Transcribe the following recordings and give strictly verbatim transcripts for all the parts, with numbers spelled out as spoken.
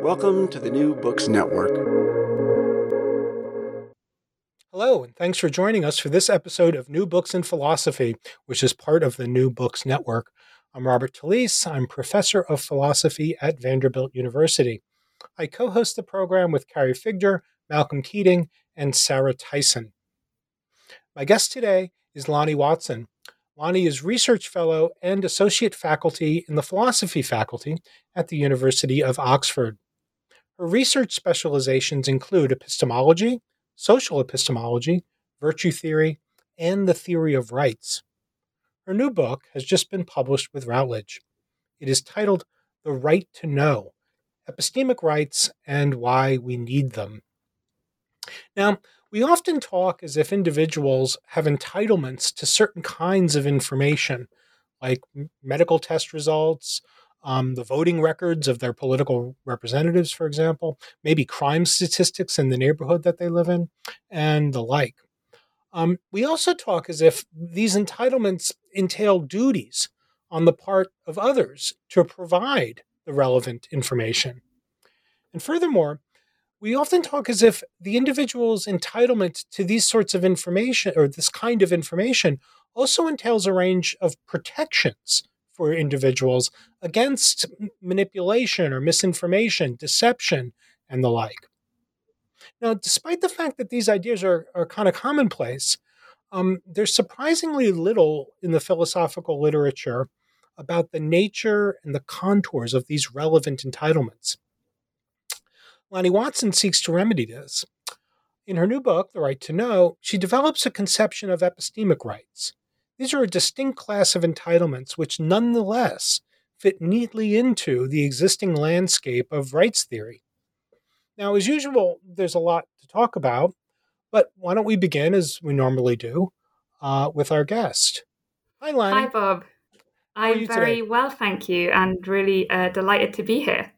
Welcome to the New Books Network. Hello, and thanks for joining us for this episode of New Books in Philosophy, which is part of the New Books Network. I'm Robert Talisse. I'm professor of philosophy at Vanderbilt University. I co-host the program with Carrie Figdor, Malcolm Keating, and Sarah Tyson. My guest today is Lonnie Watson. Lonnie is research fellow and associate faculty in the philosophy faculty at the University of Oxford. Her research specializations include epistemology, social epistemology, virtue theory, and the theory of rights. Her new book has just been published with Routledge. It is titled The Right to Know: Epistemic Rights and Why We Need Them. Now, we often talk as if individuals have entitlements to certain kinds of information, like medical test results, um, the voting records of their political representatives, for example, maybe crime statistics in the neighborhood that they live in, and the like. Um, we also talk as if these entitlements entail duties on the part of others to provide the relevant information. And furthermore, we often talk as if the individual's entitlement to these sorts of information, or this kind of information, also entails a range of protections for individuals against manipulation or misinformation, deception, and the like. Now, despite the fact that these ideas are, are kind of commonplace, um, there's surprisingly little in the philosophical literature about the nature and the contours of these relevant entitlements. Lonnie Watson seeks to remedy this. In her new book, The Right to Know, she develops a conception of epistemic rights. These are a distinct class of entitlements which nonetheless fit neatly into the existing landscape of rights theory. Now, as usual, there's a lot to talk about, but why don't we begin, as we normally do, uh, with our guest. Hi, Lonnie. Hi, Bob. How I'm very today? Well, thank you, and really uh, delighted to be here.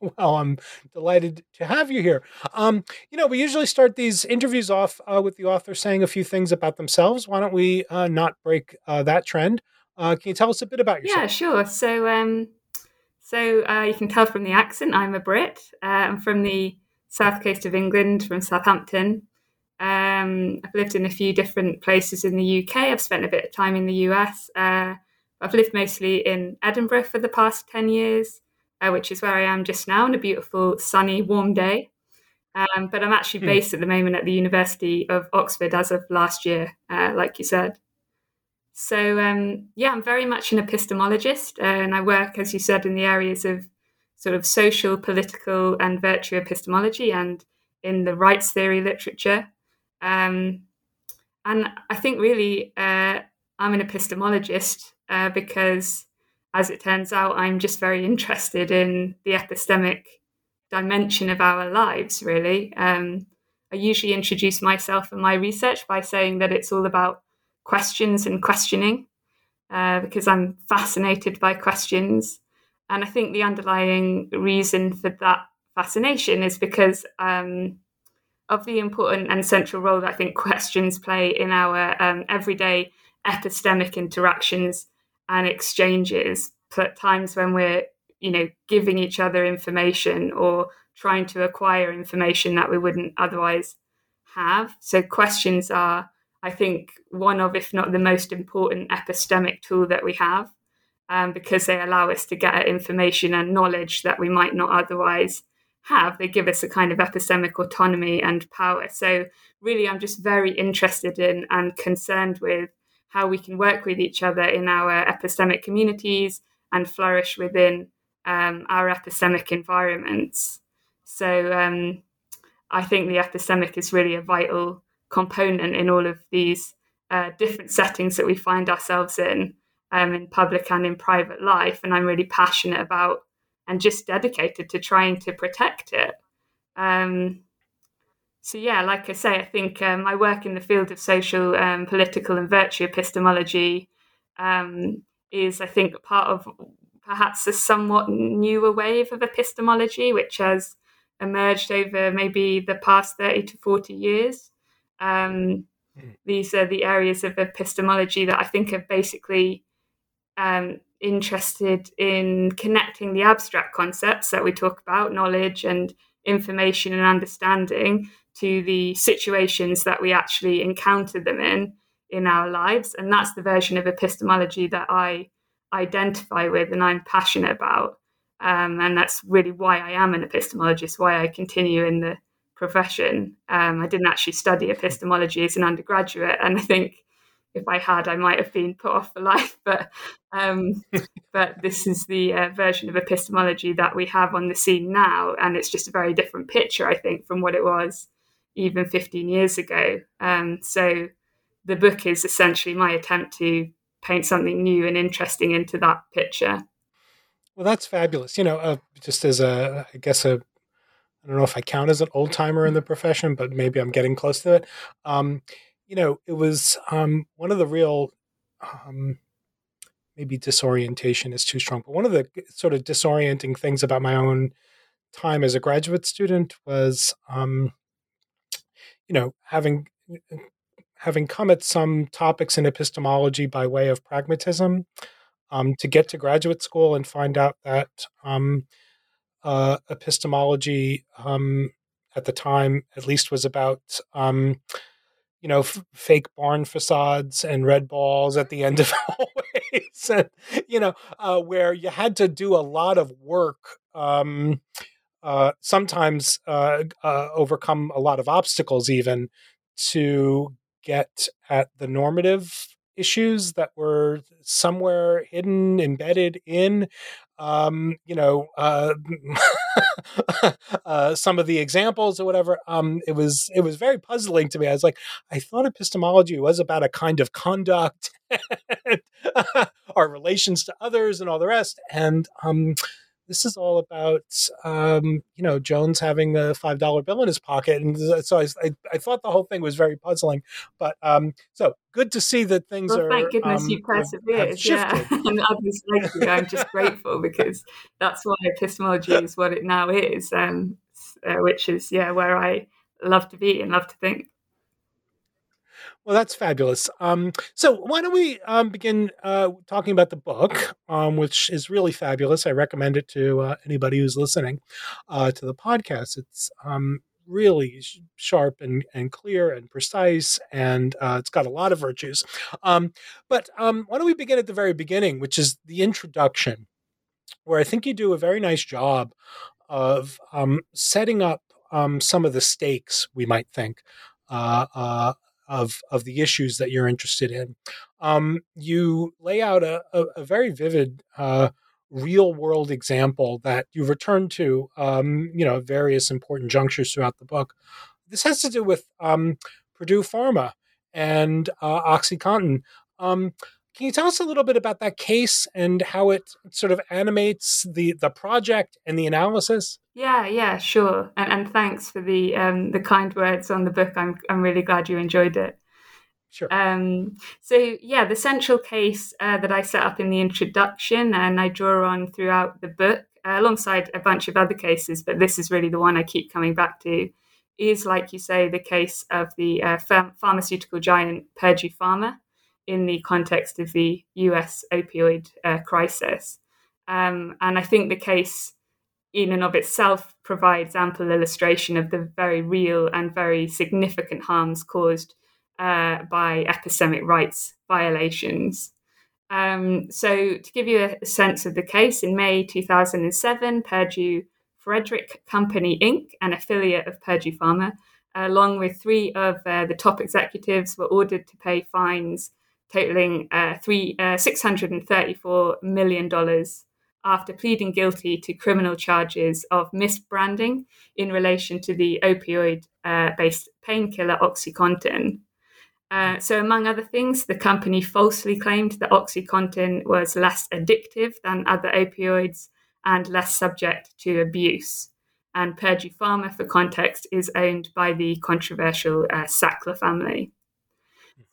Well, I'm delighted to have you here. Um, you know, we usually start these interviews off uh, with the author saying a few things about themselves. Why don't we uh, not break uh, that trend? Uh, can you tell us a bit about yourself? Yeah, sure. So, um, so uh, you can tell from the accent, I'm a Brit. Uh, I'm from the south coast of England, from Southampton. Um, I've lived in a few different places in the U K. I've spent a bit of time in the U S. Uh, I've lived mostly in Edinburgh for the past ten years. Uh, which is where I am just now on a beautiful, sunny, warm day. Um, but I'm actually based at the moment at the University of Oxford as of last year, uh, like you said. So, um, yeah, I'm very much an epistemologist, uh, and I work, as you said, in the areas of sort of social, political, and virtue epistemology and in the rights theory literature. Um, and I think really uh, I'm an epistemologist uh, because... as it turns out, I'm just very interested in the epistemic dimension of our lives, really. Um, I usually introduce myself and my research by saying that it's all about questions and questioning, uh, because I'm fascinated by questions. And I think the underlying reason for that fascination is because um, of the important and central role that I think questions play in our um, everyday epistemic interactions and exchanges, at times when we're, you know, giving each other information or trying to acquire information that we wouldn't otherwise have. So questions are, I think, one of, if not the most important epistemic tool that we have, um, because they allow us to get at information and knowledge that we might not otherwise have. They give us a kind of epistemic autonomy and power. So really, I'm just very interested in and concerned with how we can work with each other in our epistemic communities and flourish within um, our epistemic environments. So um, I think the epistemic is really a vital component in all of these uh, different settings that we find ourselves in, um, in public and in private life. And I'm really passionate about and just dedicated to trying to protect it. Um, So, yeah, like I say, I think um, my work in the field of social, um, political and virtue epistemology um, is, I think, part of perhaps a somewhat newer wave of epistemology, which has emerged over maybe the past thirty to forty years. Um, these are the areas of epistemology that I think are basically um, interested in connecting the abstract concepts that we talk about, knowledge and information and understanding, to the situations that we actually encounter them in, in our lives. And that's the version of epistemology that I identify with and I'm passionate about. Um, and that's really why I am an epistemologist, why I continue in the profession. Um, I didn't actually study epistemology as an undergraduate. And I think if I had, I might have been put off for life. But um, but this is the uh, version of epistemology that we have on the scene now. And it's just a very different picture, I think, from what it was even fifteen years ago. Um, so the book is essentially my attempt to paint something new and interesting into that picture. Well, that's fabulous. You know, uh, just as a, I guess, a, I don't know if I count as an old timer in the profession, but maybe I'm getting close to it. Um, you know, it was um, one of the real, um, maybe disorientation is too strong, but one of the sort of disorienting things about my own time as a graduate student was, um, you know, having having come at some topics in epistemology by way of pragmatism, um, to get to graduate school and find out that um, uh, epistemology um, at the time, at least, was about um, you know, f- fake barn facades and red balls at the end of hallways, and, you know, uh, where you had to do a lot of work, um, uh, sometimes uh, uh, overcome a lot of obstacles even to get at the normative issues that were somewhere hidden, embedded in, um, you know, uh, uh, some of the examples or whatever. Um, it was it was very puzzling to me. I was like, I thought epistemology was about a kind of conduct, and, uh, our relations to others, and all the rest. And um, this is all about, um, you know, Jones having a five dollar bill in his pocket. And so I, I, I thought the whole thing was very puzzling. But um, so good to see that things well, are. Thank goodness um, you persevered. Yeah. And others like you, I'm just grateful, because that's why epistemology is what it now is, um, uh, which is, yeah, where I love to be and love to think. Well, that's fabulous. Um, so why don't we um, begin uh, talking about the book, um, which is really fabulous. I recommend it to uh, anybody who's listening uh, to the podcast. It's um, really sh- sharp and, and clear and precise, and uh, it's got a lot of virtues. Um, but um, why don't we begin at the very beginning, which is the introduction, where I think you do a very nice job of um, setting up um, some of the stakes, we might think, uh, uh of of the issues that you're interested in. Um, you lay out a, a, a very vivid uh, real-world example that you return to, um, you know, various important junctures throughout the book. This has to do with um, Purdue Pharma and uh, OxyContin. Um, can you tell us a little bit about that case and how it sort of animates the, the project and the analysis? Yeah, yeah, sure. And, and thanks for the um, the kind words on the book. I'm I'm really glad you enjoyed it. Sure. Um, so, yeah, the central case uh, that I set up in the introduction and I draw on throughout the book, uh, alongside a bunch of other cases, but this is really the one I keep coming back to, is, like you say, the case of the uh, ph- pharmaceutical giant Purdue Pharma in the context of the U S opioid uh, crisis. Um, and I think the case in and of itself provides ample illustration of the very real and very significant harms caused uh, by epistemic rights violations. Um, so to give you a sense of the case, in May two thousand seven, Purdue Frederick Company, Incorporated, an affiliate of Purdue Pharma, along with three of uh, the top executives, were ordered to pay fines totaling uh, three, uh, six hundred thirty-four million dollars after pleading guilty to criminal charges of misbranding in relation to the opioid-based uh, painkiller OxyContin. Uh, so among other things, the company falsely claimed that OxyContin was less addictive than other opioids and less subject to abuse. And Purdue Pharma, for context, is owned by the controversial uh, Sackler family.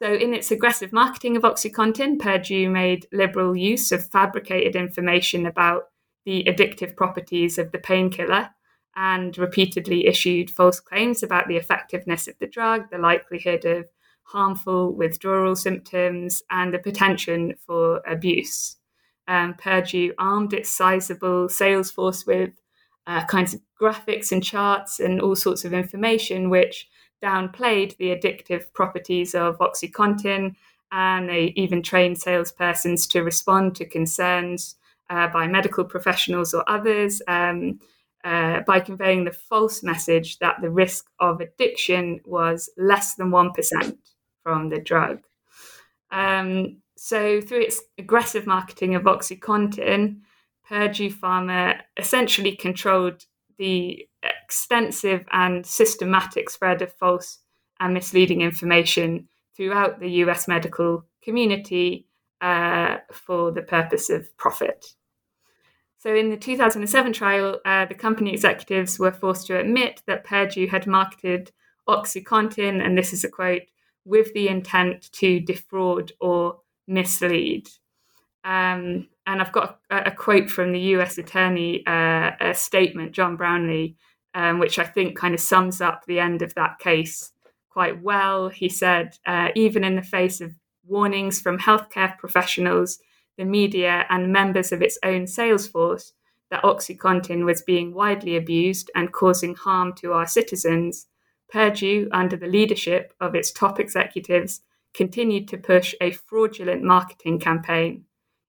So in its aggressive marketing of OxyContin, Purdue made liberal use of fabricated information about the addictive properties of the painkiller and repeatedly issued false claims about the effectiveness of the drug, the likelihood of harmful withdrawal symptoms, and the potential for abuse. Um, Purdue armed its sizable sales force with uh, kinds of graphics and charts and all sorts of information which downplayed the addictive properties of OxyContin, and they even trained salespersons to respond to concerns uh, by medical professionals or others um, uh, by conveying the false message that the risk of addiction was less than one percent from the drug. Um, so through its aggressive marketing of OxyContin, Purdue Pharma essentially controlled the extensive and systematic spread of false and misleading information throughout the U S medical community uh, for the purpose of profit. So in the two thousand seven trial, uh, the company executives were forced to admit that Purdue had marketed OxyContin, and this is a quote, with the intent to defraud or mislead. Um, and I've got a, a quote from the U S attorney, uh, a statement, John Brownlee, Um, which I think kind of sums up the end of that case quite well. He said, uh, even in the face of warnings from healthcare professionals, the media and members of its own sales force that OxyContin was being widely abused and causing harm to our citizens, Purdue, under the leadership of its top executives, continued to push a fraudulent marketing campaign.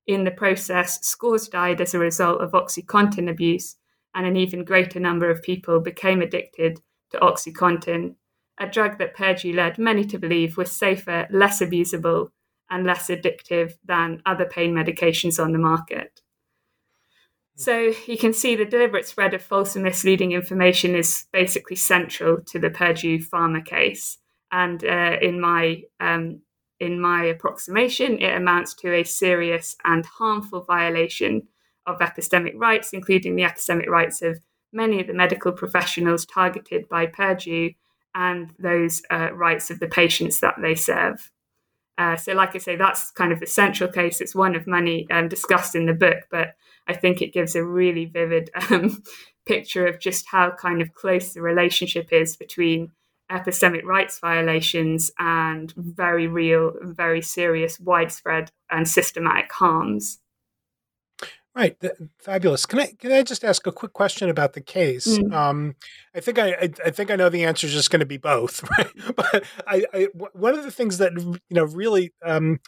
In the process, scores died as a result of OxyContin abuse, and an even greater number of people became addicted to OxyContin, a drug that Purdue led many to believe was safer, less abusable, and less addictive than other pain medications on the market. So you can see the deliberate spread of false and misleading information is basically central to the Purdue Pharma case. And uh, in my um, in my approximation, it amounts to a serious and harmful violation of epistemic rights, including the epistemic rights of many of the medical professionals targeted by Purdue and those uh, rights of the patients that they serve. Uh, so like I say, that's kind of the central case. It's one of many um, discussed in the book, but I think it gives a really vivid um, picture of just how kind of close the relationship is between epistemic rights violations and very real, very serious, widespread and systematic harms. Right. Fabulous. Can I can I just ask a quick question about the case? Mm. Um, I think I, I I think I know the answer is just going to be both, right? But I, I one of the things that you know really um,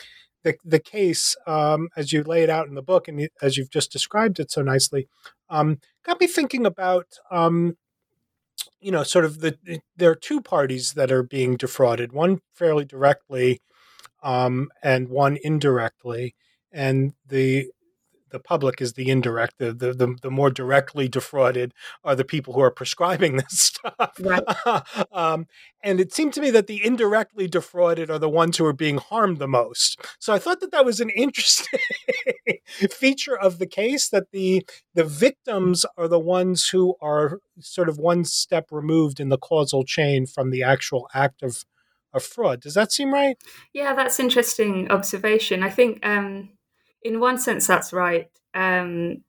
the the case um, as you lay it out in the book and as you've just described it so nicely um, got me thinking about um, you know sort of the there are two parties that are being defrauded, one fairly directly um, and one indirectly, and the The public is the indirect. The, the the the more directly defrauded are the people who are prescribing this stuff. Right. um, and it seemed to me that the indirectly defrauded are the ones who are being harmed the most. So I thought that that was an interesting feature of the case, that the the victims are the ones who are sort of one step removed in the causal chain from the actual act of of fraud. Does that seem right? Yeah, that's an interesting observation. I think um, in one sense that's right. Um,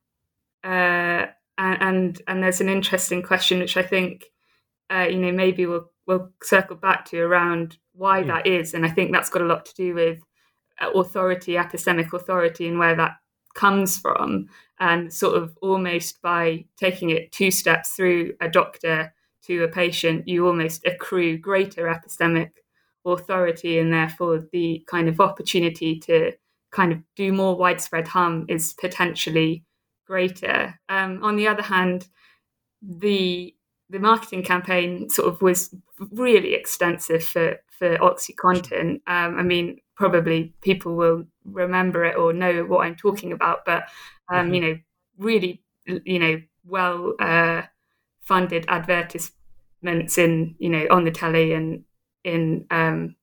uh, and and there's an interesting question, which I think, uh, you know, maybe we'll we'll circle back to around why mm. that is. And I think that's got a lot to do with authority, academic authority, and where that comes from, and sort of almost by taking it two steps through a doctor to a patient, you almost accrue greater epistemic authority, and therefore the kind of opportunity to kind of do more widespread harm is potentially greater. Um, on the other hand, the the marketing campaign sort of was really extensive for, for OxyContin. Um, I mean, probably people will remember it or know what I'm talking about, but, um, mm-hmm. you know, really, you know, well... Uh, funded advertisements in, you know, on the telly and in, um,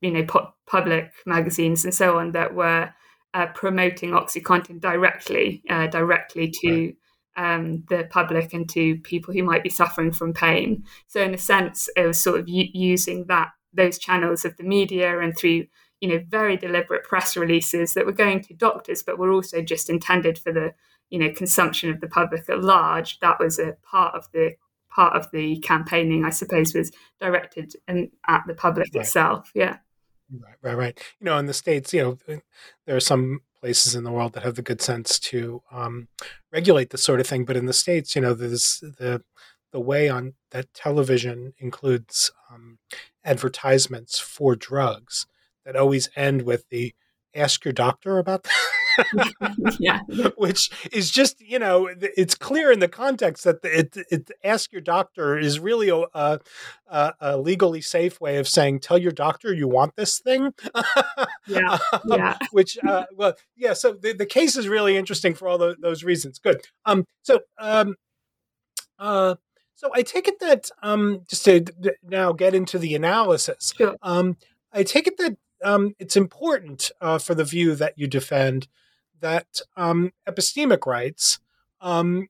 you know, po- public magazines and so on, that were uh, promoting OxyContin directly, uh, directly to um, the public and to people who might be suffering from pain. So in a sense, it was sort of u- using that, those channels of the media and through, you know, very deliberate press releases that were going to doctors, but were also just intended for the, you know, consumption of the public at large. That was a part of the part of the campaigning, I suppose, was directed in, at the public right. itself. Yeah. Right, right, right. You know, in the States, you know, there are some places in the world that have the good sense to um, regulate this sort of thing. But in the States, you know, there's the the way on that television includes um, advertisements for drugs that always end with the ask your doctor about that. yeah. Which is just, you know, it's clear in the context that it, it ask your doctor is really a, a, a legally safe way of saying, tell your doctor you want this thing. yeah. um, yeah. Which, uh, well, yeah, so the, the case is really interesting for all the, those reasons. Good. Um, so, um, uh, so I take it that, um, just to now get into the analysis, sure. um, I take it that um, it's important uh, for the view that you defend that um, epistemic rights, um,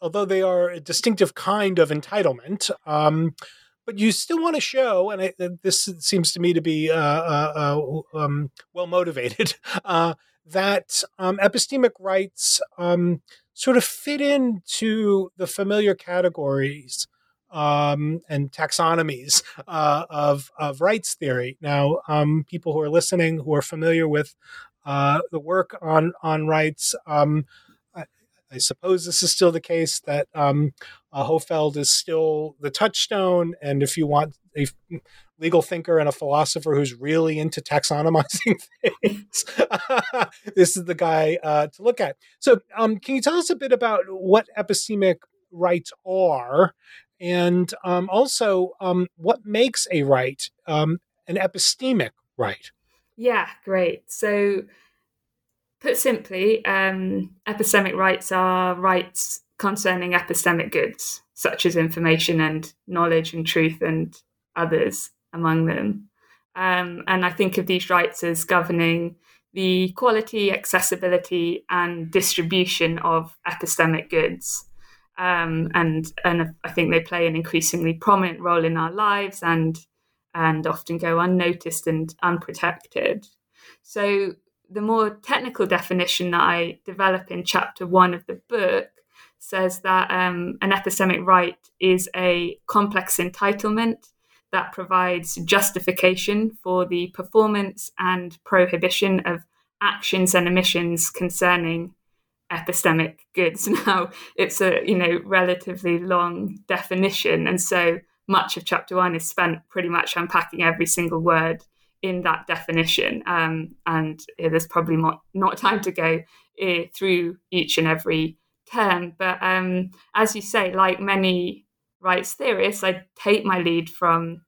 although they are a distinctive kind of entitlement, um, but you still want to show, and I, this seems to me to be uh, uh, um, well-motivated, uh, that um, epistemic rights um, sort of fit into the familiar categories Um, and taxonomies uh, of of rights theory. Now, um, people who are listening who are familiar with uh, the work on on rights, um, I, I suppose this is still the case that um, uh, Hohfeld is still the touchstone. And if you want a f- legal thinker and a philosopher who's really into taxonomizing things, this is the guy uh, to look at. So, um, can you tell us a bit about what epistemic rights are? And um, also, um, what makes a right um, an epistemic right? Yeah, great. So, put simply, um, epistemic rights are rights concerning epistemic goods, such as information and knowledge and truth and others among them. Um, and I think of these rights as governing the quality, accessibility, and distribution of epistemic goods. Um, and and I think they play an increasingly prominent role in our lives, and and often go unnoticed and unprotected. So the more technical definition that I develop in chapter one of the book says that um, an epistemic right is a complex entitlement that provides justification for the performance and prohibition of actions and omissions concerning epistemic goods. Now, it's a, you know, relatively long definition, and so much of chapter one is spent pretty much unpacking every single word in that definition, um, and there's probably not, not time to go uh, through each and every term, but um, as you say, like many rights theorists, I take my lead from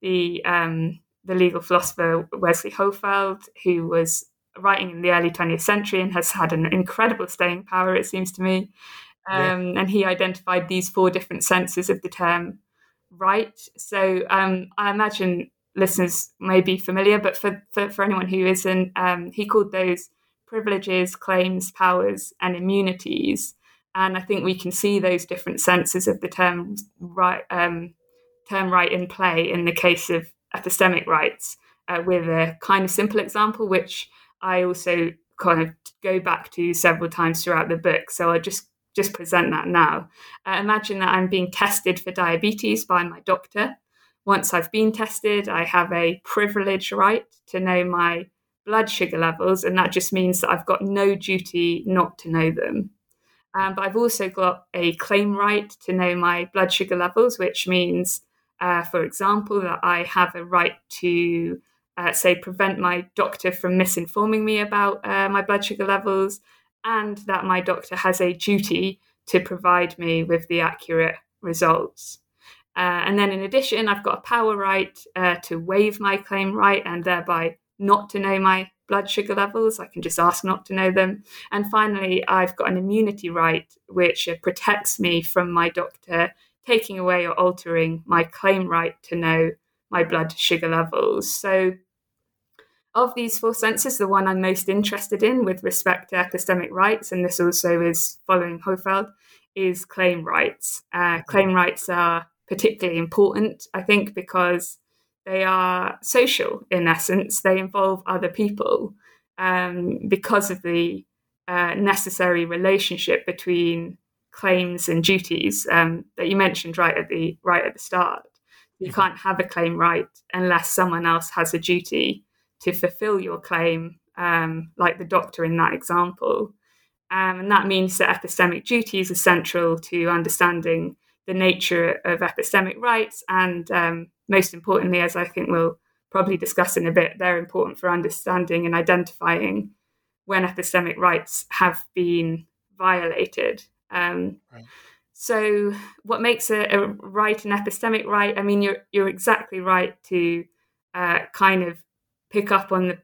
the um, the legal philosopher Wesley Hohfeld, who was writing in the early twentieth century and has had an incredible staying power, it seems to me. Um, yeah. And he identified these four different senses of the term right. So um, I imagine listeners may be familiar, but for, for, for anyone who isn't, um, he called those privileges, claims, powers, and immunities. And I think we can see those different senses of the term right, um, term right in play in the case of epistemic rights uh, with a kind of simple example, which I also kind of go back to several times throughout the book. So I just just present that now. Uh, imagine that I'm being tested for diabetes by my doctor. Once I've been tested, I have a privilege right to know my blood sugar levels, and that just means that I've got no duty not to know them. Um, but I've also got a claim right to know my blood sugar levels, which means, uh, for example, that I have a right to, uh, say, prevent my doctor from misinforming me about uh, my blood sugar levels, and that my doctor has a duty to provide me with the accurate results. Uh, and then in addition, I've got a power right uh, to waive my claim right and thereby not to know my blood sugar levels. I can just ask not to know them. And finally, I've got an immunity right, which protects me from my doctor taking away or altering my claim right to know my blood sugar levels. So of these four senses, the one I'm most interested in with respect to epistemic rights, and this also is following Hohfeld, is claim rights. Uh, claim rights are particularly important, I think, because they are social in essence. They involve other people um, because of the uh, necessary relationship between claims and duties um, that you mentioned right at the right at the start. You can't have a claim right unless someone else has a duty to fulfill your claim, um, like the doctor in that example. Um, and that means that epistemic duties are central to understanding the nature of epistemic rights, and um, most importantly, as I think we'll probably discuss in a bit, they're important for understanding and identifying when epistemic rights have been violated. Um, right. So what makes a, a right an epistemic right? I mean, you're, you're exactly right to uh, kind of pick up on the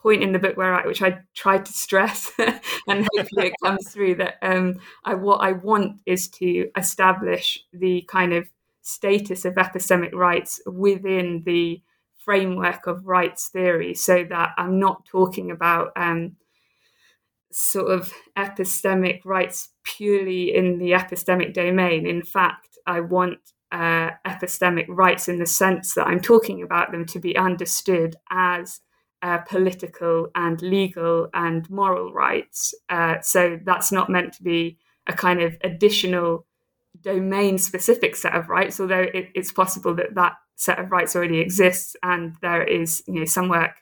point in the book where I, which I tried to stress, and hopefully it comes through that um, I, what I want is to establish the kind of status of epistemic rights within the framework of rights theory, so that I'm not talking about um, sort of epistemic rights purely in the epistemic domain. In fact, I want uh, epistemic rights in the sense that I'm talking about them to be understood as Uh, political and legal and moral rights. Uh, so that's not meant to be a kind of additional domain-specific set of rights, although it, it's possible that that set of rights already exists, and there is, you know, some work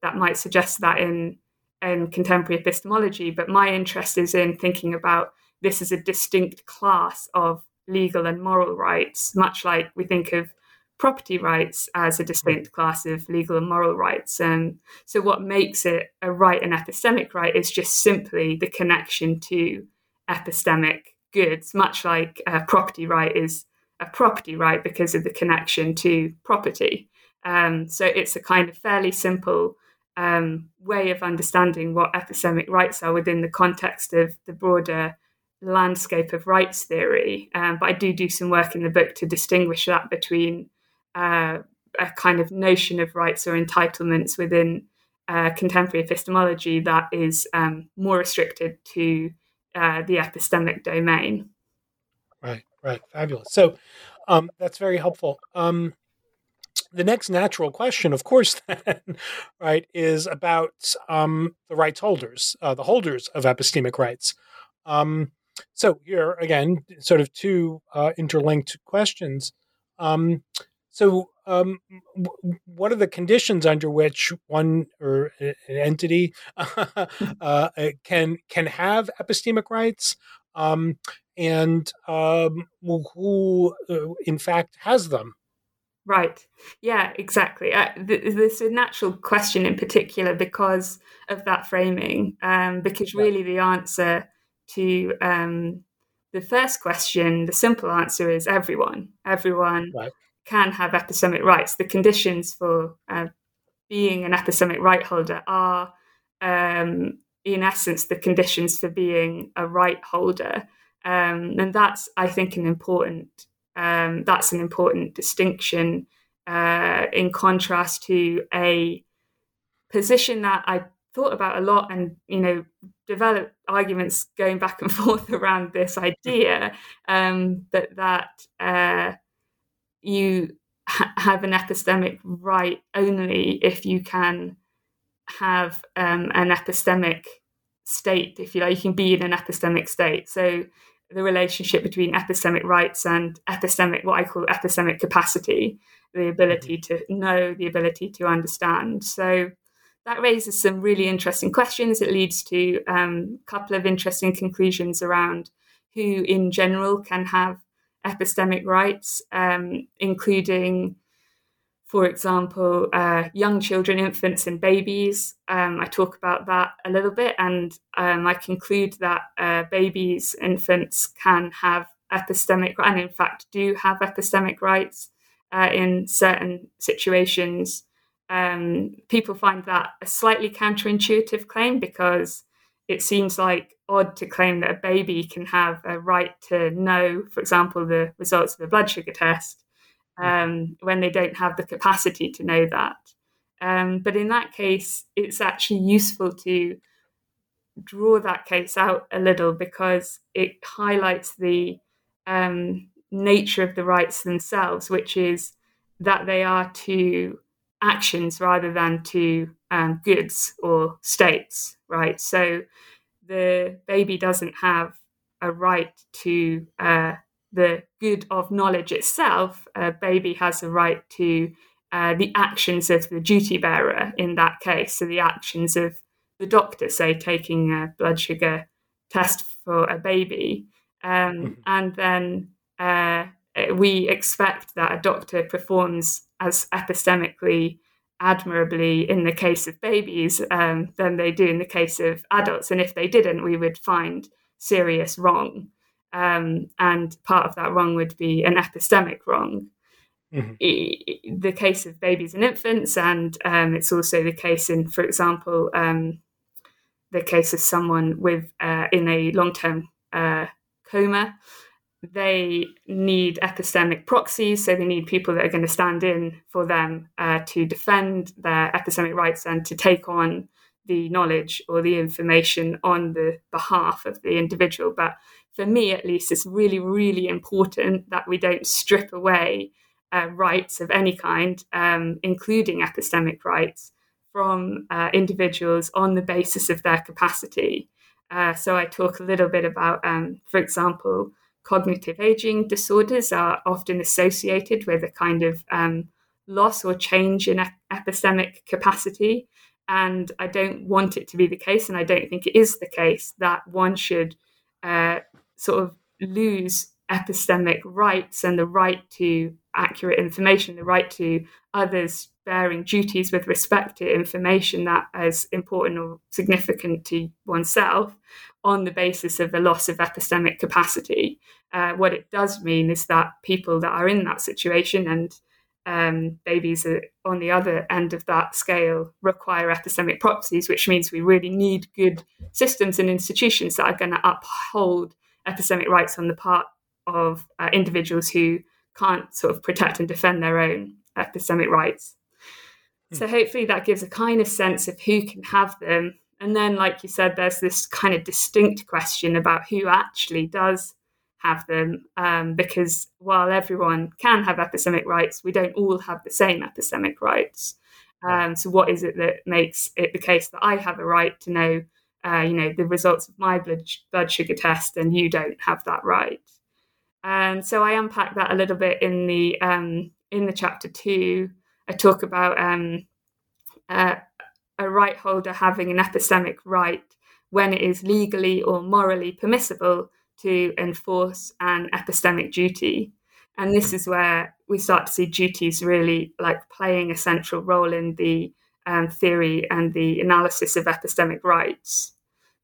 that might suggest that in, in contemporary epistemology. But my interest is in thinking about this as a distinct class of legal and moral rights, much like we think of property rights as a distinct class of legal and moral rights. Um, so what makes it a right and epistemic right is just simply the connection to epistemic goods, much like a property right is a property right because of the connection to property. Um, so it's a kind of fairly simple um, way of understanding what epistemic rights are within the context of the broader landscape of rights theory. Um, but I do do some work in the book to distinguish that between Uh, a kind of notion of rights or entitlements within uh, contemporary epistemology that is um, more restricted to uh, the epistemic domain. Right, right. Fabulous. So um, that's very helpful. Um, the next natural question, of course, then, right, is about um, the rights holders, uh, the holders of epistemic rights. Um, so here, again, sort of two uh, interlinked questions. Um So um, what are the conditions under which one or an entity uh, uh, can can have epistemic rights, um, and um, who, uh, in fact, has them? Right. Yeah, exactly. Uh, th- this is a natural question in particular because of that framing, um, because really the answer to um, the first question, the simple answer is everyone, everyone. Right. Can have epistemic rights. The conditions for uh, being an epistemic right holder are, um, in essence, the conditions for being a right holder, um, and that's, I think, an important um, that's an important distinction uh, in contrast to a position that I thought about a lot, and you know, developed arguments going back and forth around this idea, um, but that. Uh, you ha- have an epistemic right only if you can have um, an epistemic state, if you like. You can be in an epistemic state. So the relationship between epistemic rights and epistemic, what I call epistemic capacity, the ability to know, the ability to understand. So that raises some really interesting questions. It leads to um, a couple of interesting conclusions around who in general can have epistemic rights, um, including, for example, uh, young children, infants and babies. Um, I talk about that a little bit, and um, I conclude that uh, babies, infants can have epistemic, and in fact do have epistemic rights uh, in certain situations. Um, people find that a slightly counterintuitive claim, because it seems like odd to claim that a baby can have a right to know, for example, the results of a blood sugar test um, when they don't have the capacity to know that. Um, but in that case, it's actually useful to draw that case out a little, because it highlights the um, nature of the rights themselves, which is that they are to actions rather than to um, goods or states, right? So the baby doesn't have a right to uh, the good of knowledge itself. A baby has a right to uh, the actions of the duty bearer in that case. So the actions of the doctor, say, taking a blood sugar test for a baby. Um, mm-hmm. And then uh, we expect that a doctor performs as epistemically admirably in the case of babies um, than they do in the case of adults. And if they didn't, we would find serious wrong. Um, and part of that wrong would be an epistemic wrong. Mm-hmm. It, the case of babies and infants, and um, it's also the case in, for example, um, the case of someone with uh, in a long-term uh, coma. They need epistemic proxies, so they need people that are going to stand in for them uh, to defend their epistemic rights and to take on the knowledge or the information on the behalf of the individual. But for me, at least, it's really, really important that we don't strip away uh, rights of any kind, um, including epistemic rights, from uh, individuals on the basis of their capacity. Uh, so I talk a little bit about, um, for example, cognitive aging disorders are often associated with a kind of um, loss or change in epistemic capacity. And I don't want it to be the case, and I don't think it is the case, that one should uh, sort of lose epistemic rights and the right to accurate information, the right to others bearing duties with respect to information that is important or significant to oneself, on the basis of a loss of epistemic capacity. Uh, what it does mean is that people that are in that situation, and um, babies are on the other end of that scale, require epistemic proxies, which means we really need good systems and institutions that are going to uphold epistemic rights on the part of uh, individuals who can't sort of protect and defend their own epistemic rights. Mm. So hopefully that gives a kind of sense of who can have them. And then, like you said, there's this kind of distinct question about who actually does have them, um, because while everyone can have epistemic rights, we don't all have the same epistemic rights. Um, so what is it that makes it the case that I have a right to know, uh, you know, the results of my blood, blood sugar test, and you don't have that right? And so I unpack that a little bit in the um, in the chapter two. I talk about um, uh, a right holder having an epistemic right when it is legally or morally permissible to enforce an epistemic duty. And this is where we start to see duties really like playing a central role in the um, theory and the analysis of epistemic rights.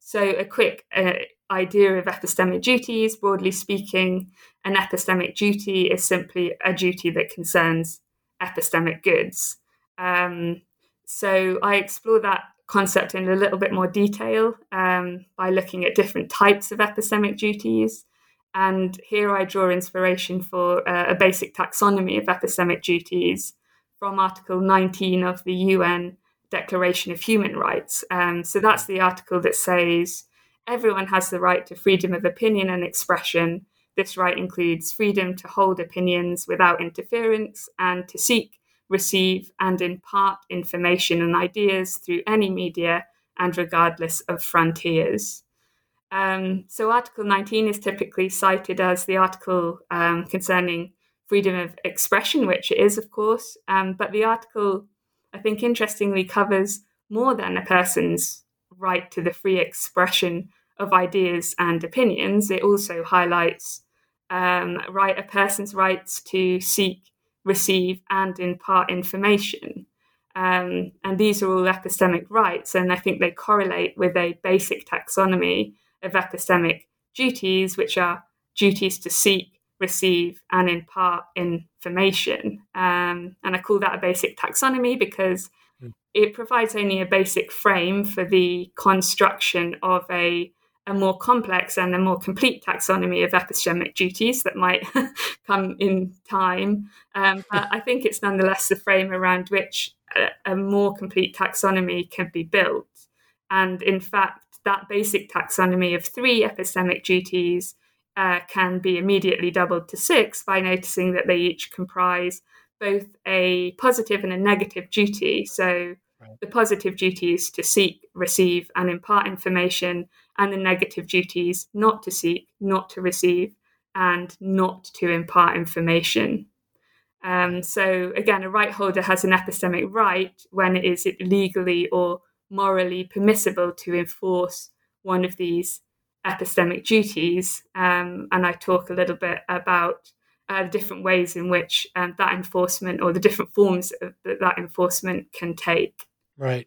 So a quick uh, idea of epistemic duties: broadly speaking, an epistemic duty is simply a duty that concerns epistemic goods. Um, So I explore that concept in a little bit more detail um, by looking at different types of epistemic duties. And here I draw inspiration for uh, a basic taxonomy of epistemic duties from Article nineteen of the U N Declaration of Human Rights. Um, so that's the article that says everyone has the right to freedom of opinion and expression, This right includes freedom to hold opinions without interference and to seek, receive, and impart information and ideas through any media and regardless of frontiers. Um, so Article nineteen is typically cited as the article um, concerning freedom of expression, which it is, of course, um, but the article, I think, interestingly covers more than a person's right to the free expression of ideas and opinions. It also highlights um, right a person's rights to seek, receive, and impart information. Um, and these are all epistemic rights, and I think they correlate with a basic taxonomy of epistemic duties, which are duties to seek, receive, and impart information. Um, and I call that a basic taxonomy because mm. it provides only a basic frame for the construction of a, a more complex and a more complete taxonomy of epistemic duties that might come in time. Um, but I think it's nonetheless the frame around which a, a more complete taxonomy can be built. And in fact, that basic taxonomy of three epistemic duties uh, can be immediately doubled to six by noticing that they each comprise both a positive and a negative duty. So the positive duty is to seek, receive, and impart information, and the negative duties not to seek, not to receive, and not to impart information. Um, so again, a right holder has an epistemic right when it is legally or morally permissible to enforce one of these epistemic duties. Um, and I talk a little bit about uh, the different ways in which um, that enforcement or the different forms that that enforcement can take. Right.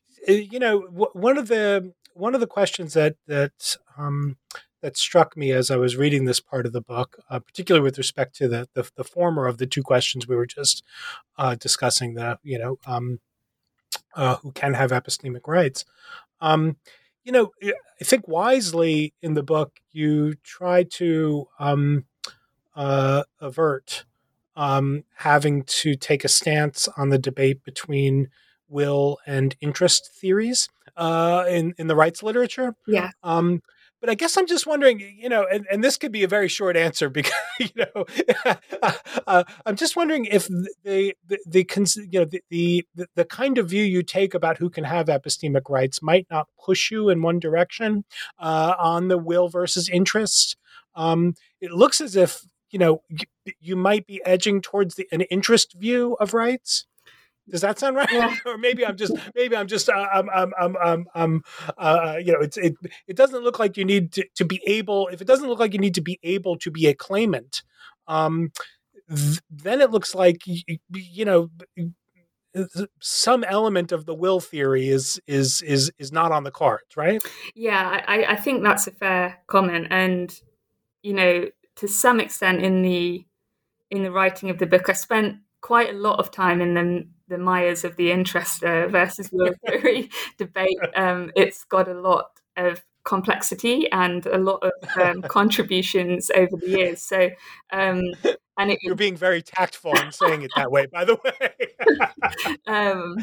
you know, one of the, One of the questions that that um, that struck me as I was reading this part of the book, uh, particularly with respect to the, the the former of the two questions we were just uh, discussing, the you know um, uh, who can have epistemic rights, um, you know, I think wisely in the book you try to um, uh, avert um, having to take a stance on the debate between will and interest theories uh, in, in the rights literature. Yeah. Um, but I guess I'm just wondering, you know, and, and this could be a very short answer because, you know, uh, I'm just wondering if the, the, the, you know, the, the, the kind of view you take about who can have epistemic rights might not push you in one direction uh, on the will versus interest. Um, it looks as if, you know, you might be edging towards the, an interest view of rights. Does that sound right? Yeah. Or maybe I'm just maybe I'm just uh, I'm I'm I'm I'm um uh you know it's it it doesn't look like you need to, to be able if it doesn't look like you need to be able to be a claimant, um, th- then it looks like you, you know some element of the will theory is is is is not on the cards, right? Yeah, I, I think that's a fair comment, and you know to some extent in the in the writing of the book, I spent quite a lot of time in the the mires of the interest uh, versus will theory debate. Um, it's got a lot of complexity and a lot of um, contributions over the years. So, um, and it, you're being very tactful in saying it that way, by the way. um,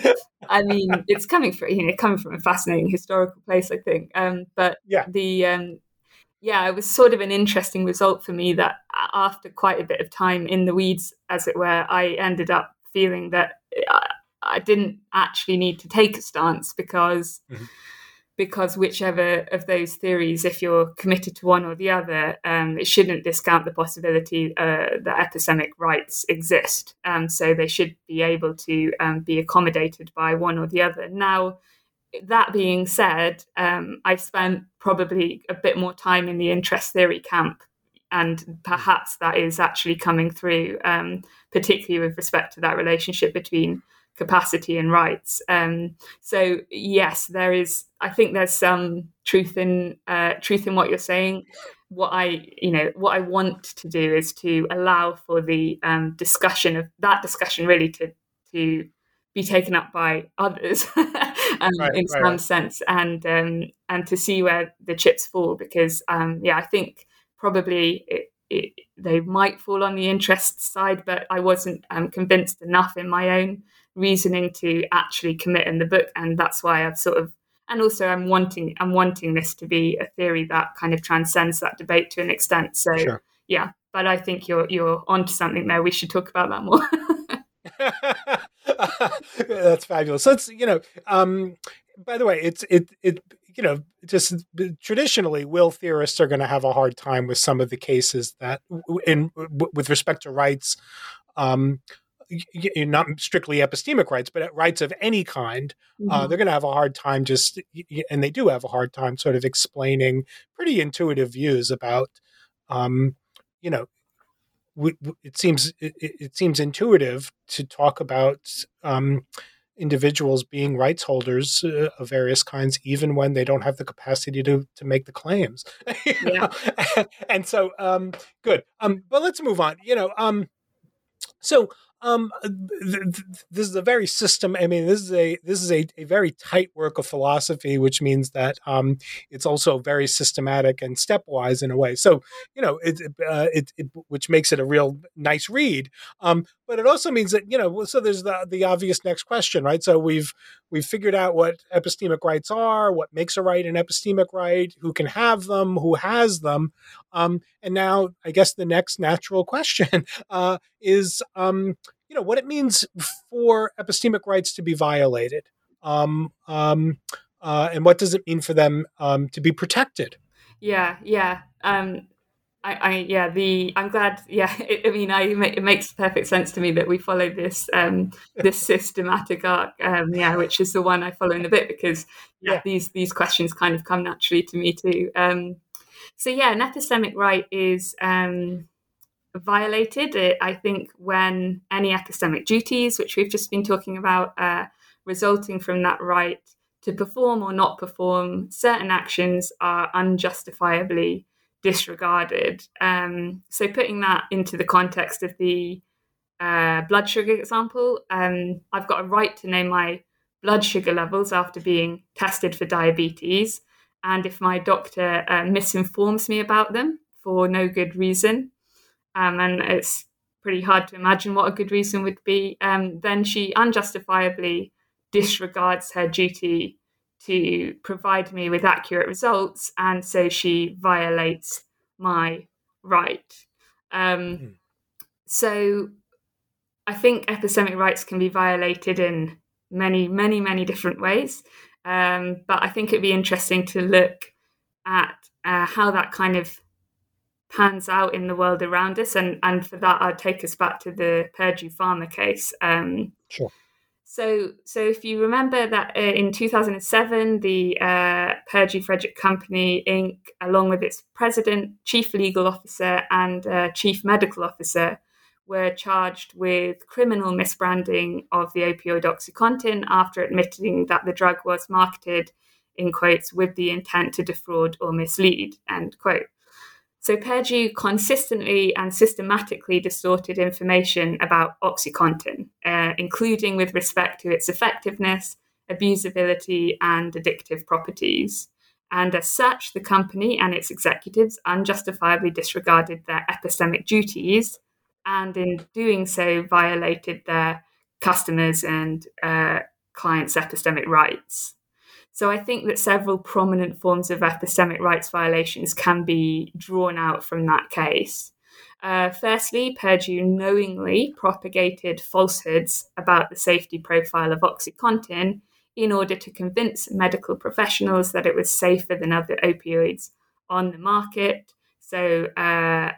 I mean, it's coming from you know coming from a fascinating historical place, I think. Um, but yeah. the um, yeah, it was sort of an interesting result for me that after quite a bit of time in the weeds, as it were, I ended up feeling that I didn't actually need to take a stance because mm-hmm. because whichever of those theories, if you're committed to one or the other, um, it shouldn't discount the possibility uh, that epistemic rights exist. Um, so they should be able to um, be accommodated by one or the other. Now, that being said, um, I've spent probably a bit more time in the interest theory camp, and perhaps that is actually coming through, um, particularly with respect to that relationship between capacity and rights. Um, so yes, there is. I think there's some truth in uh, truth in what you're saying. What I, you know, what I want to do is to allow for the um, discussion of that discussion really to to. be taken up by others um, right, in some right. sense, and um, and to see where the chips fall, because um, yeah, I think probably it, it, they might fall on the interest side, but I wasn't um, convinced enough in my own reasoning to actually commit in the book, and that's why I've sort of, and also I'm wanting I'm wanting this to be a theory that kind of transcends that debate to an extent. So sure. yeah, but I think you're you're onto something there. We should talk about that more. That's fabulous. Let's, you know, um, by the way, it's, it, it, you know, just traditionally, will theorists are going to have a hard time with some of the cases that in, w- with respect to rights, um, y- y- not strictly epistemic rights, but rights of any kind, mm-hmm. uh, they're going to have a hard time just, and they do have a hard time sort of explaining pretty intuitive views about, um, you know, it seems it, it seems intuitive to talk about um, individuals being rights holders uh, of various kinds, even when they don't have the capacity to to make the claims. Yeah. And so, um, good. Um, but let's move on. You know, um, so um, th- th- this is a very system. I mean, this is a this is a, a very tight work of philosophy, which means that um, it's also very systematic and stepwise in a way. So, you know, it, uh, it, it which makes it a real nice read. Um, but it also means that, you know, so there's the the obvious next question, right? So we've we've figured out what epistemic rights are, what makes a right an epistemic right, who can have them, who has them, um, and now I guess the next natural question uh, is. Um, you know, what it means for epistemic rights to be violated, um, um, uh, and what does it mean for them um, to be protected? Yeah, yeah, um, I, I, yeah. The I'm glad. Yeah, it, I mean, I it makes perfect sense to me that we follow this um, this systematic arc. Um, yeah, which is the one I follow in a bit because yeah, yeah. these these questions kind of come naturally to me too. Um, so yeah, an epistemic right is. Um, violated, it, I think, when any epistemic duties, which we've just been talking about, uh, resulting from that right to perform or not perform certain actions are unjustifiably disregarded. Um, so putting that into the context of the uh, blood sugar example, um, I've got a right to know my blood sugar levels after being tested for diabetes. And if my doctor uh, misinforms me about them for no good reason, Um, and it's pretty hard to imagine what a good reason would be, um, then she unjustifiably disregards her duty to provide me with accurate results, and so she violates my right. Um, mm. So I think epistemic rights can be violated in many, many, many different ways, um, but I think it'd be interesting to look at uh, how that kind of pans out in the world around us, and and for that I'll take us back to the Purdue Pharma case. Um, sure. So so if you remember that uh, in two thousand seven, the uh, Purdue Frederick Company Incorporated, along with its president, chief legal officer, and uh, chief medical officer, were charged with criminal misbranding of the opioid OxyContin after admitting that the drug was marketed in quotes with the intent to defraud or mislead end quote. So Purdue consistently and systematically distorted information about OxyContin, uh, including with respect to its effectiveness, abusability, and addictive properties. And as such, the company and its executives unjustifiably disregarded their epistemic duties, and in doing so, violated their customers' and uh, clients' epistemic rights. So I think that several prominent forms of epistemic rights violations can be drawn out from that case. Uh, firstly, Purdue knowingly propagated falsehoods about the safety profile of OxyContin, in order to convince medical professionals that it was safer than other opioids on the market. So, uh,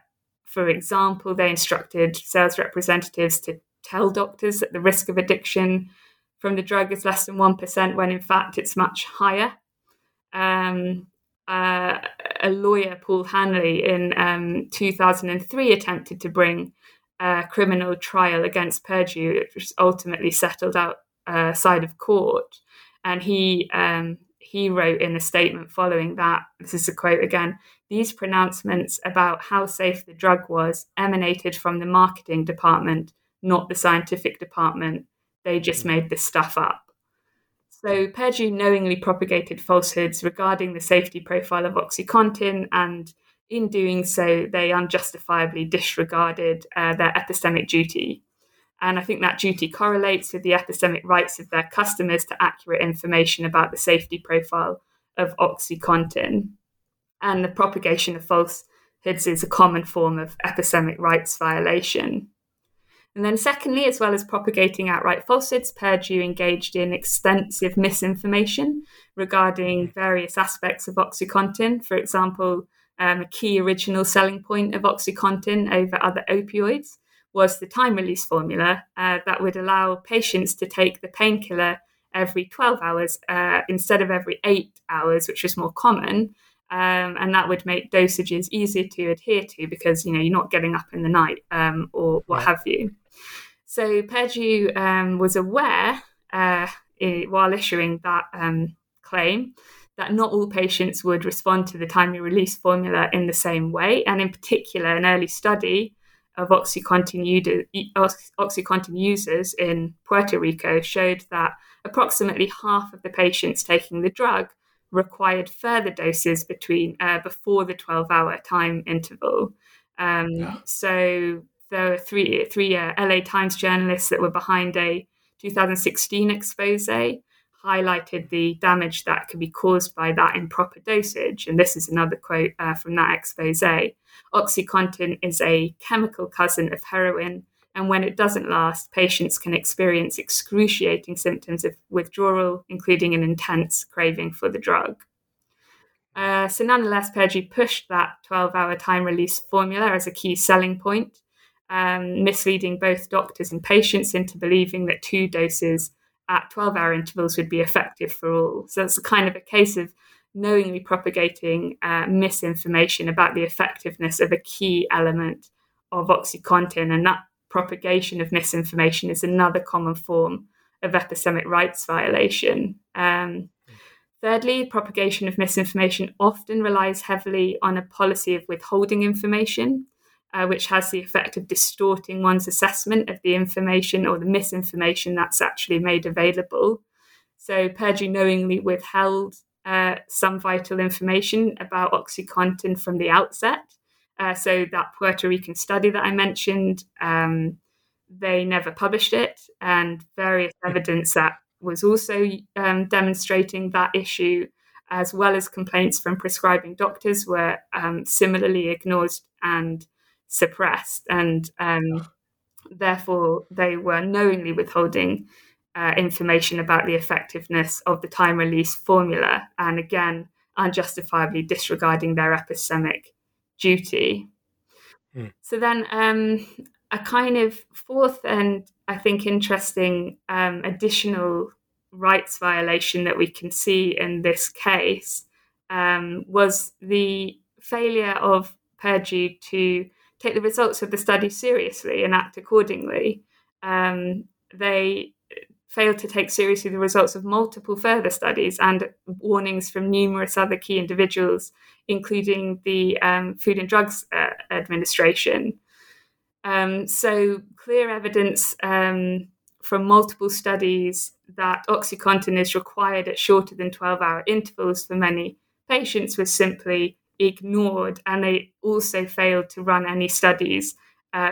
for example, they instructed sales representatives to tell doctors that the risk of addiction from the drug is less than one percent, when in fact it's much higher. Um, uh, a lawyer, Paul Hanley, in um, two thousand three attempted to bring a criminal trial against Purdue, which was ultimately settled outside uh, of court. And he um, he wrote in a statement following that, this is a quote again, "These pronouncements about how safe the drug was emanated from the marketing department, not the scientific department. They just made this stuff up." So Purdue knowingly propagated falsehoods regarding the safety profile of OxyContin, and in doing so, they unjustifiably disregarded uh, their epistemic duty. And I think that duty correlates with the epistemic rights of their customers to accurate information about the safety profile of OxyContin. And the propagation of falsehoods is a common form of epistemic rights violation. And then secondly, as well as propagating outright falsehoods, Purdue engaged in extensive misinformation regarding various aspects of OxyContin. For example, um, a key original selling point of OxyContin over other opioids was the time-release formula uh, that would allow patients to take the painkiller every twelve hours uh, instead of every eight hours, which was more common. Um, and that would make dosages easier to adhere to because, you know, you're not getting up in the night um, or what have you. So Purdue um, was aware uh, in, while issuing that um, claim that not all patients would respond to the timely release formula in the same way. And in particular, an early study of OxyContin, OxyContin users in Puerto Rico showed that approximately half of the patients taking the drug required further doses between uh, before the twelve-hour time interval. Um, yeah. So there were three three uh, L A Times journalists that were behind a two thousand sixteen expose highlighted the damage that could be caused by that improper dosage. And this is another quote uh, from that expose: "OxyContin is a chemical cousin of heroin, and when it doesn't last, patients can experience excruciating symptoms of withdrawal, including an intense craving for the drug." Uh, so nonetheless, Purdue pushed that twelve-hour time-release formula as a key selling point, um, misleading both doctors and patients into believing that two doses at twelve-hour intervals would be effective for all. So it's kind of a case of knowingly propagating uh, misinformation about the effectiveness of a key element of OxyContin, and that propagation of misinformation is another common form of epistemic rights violation. Um, thirdly, propagation of misinformation often relies heavily on a policy of withholding information, uh, which has the effect of distorting one's assessment of the information or the misinformation that's actually made available. So Purdue knowingly withheld uh, some vital information about OxyContin from the outset. Uh, so that Puerto Rican study that I mentioned, um, they never published it, and various evidence that was also um, demonstrating that issue, as well as complaints from prescribing doctors, were um, similarly ignored and suppressed, and um, therefore they were knowingly withholding uh, information about the effectiveness of the time-release formula, and again, unjustifiably disregarding their epistemic duty. Hmm. So then um, a kind of fourth and I think interesting um, additional rights violation that we can see in this case um, was the failure of Purdue to take the results of the study seriously and act accordingly. Um, they failed to take seriously the results of multiple further studies and warnings from numerous other key individuals, including the um, Food and Drugs uh, Administration. Um, so clear evidence um, from multiple studies that OxyContin is required at shorter than twelve-hour intervals for many patients was simply ignored, and they also failed to run any studies uh,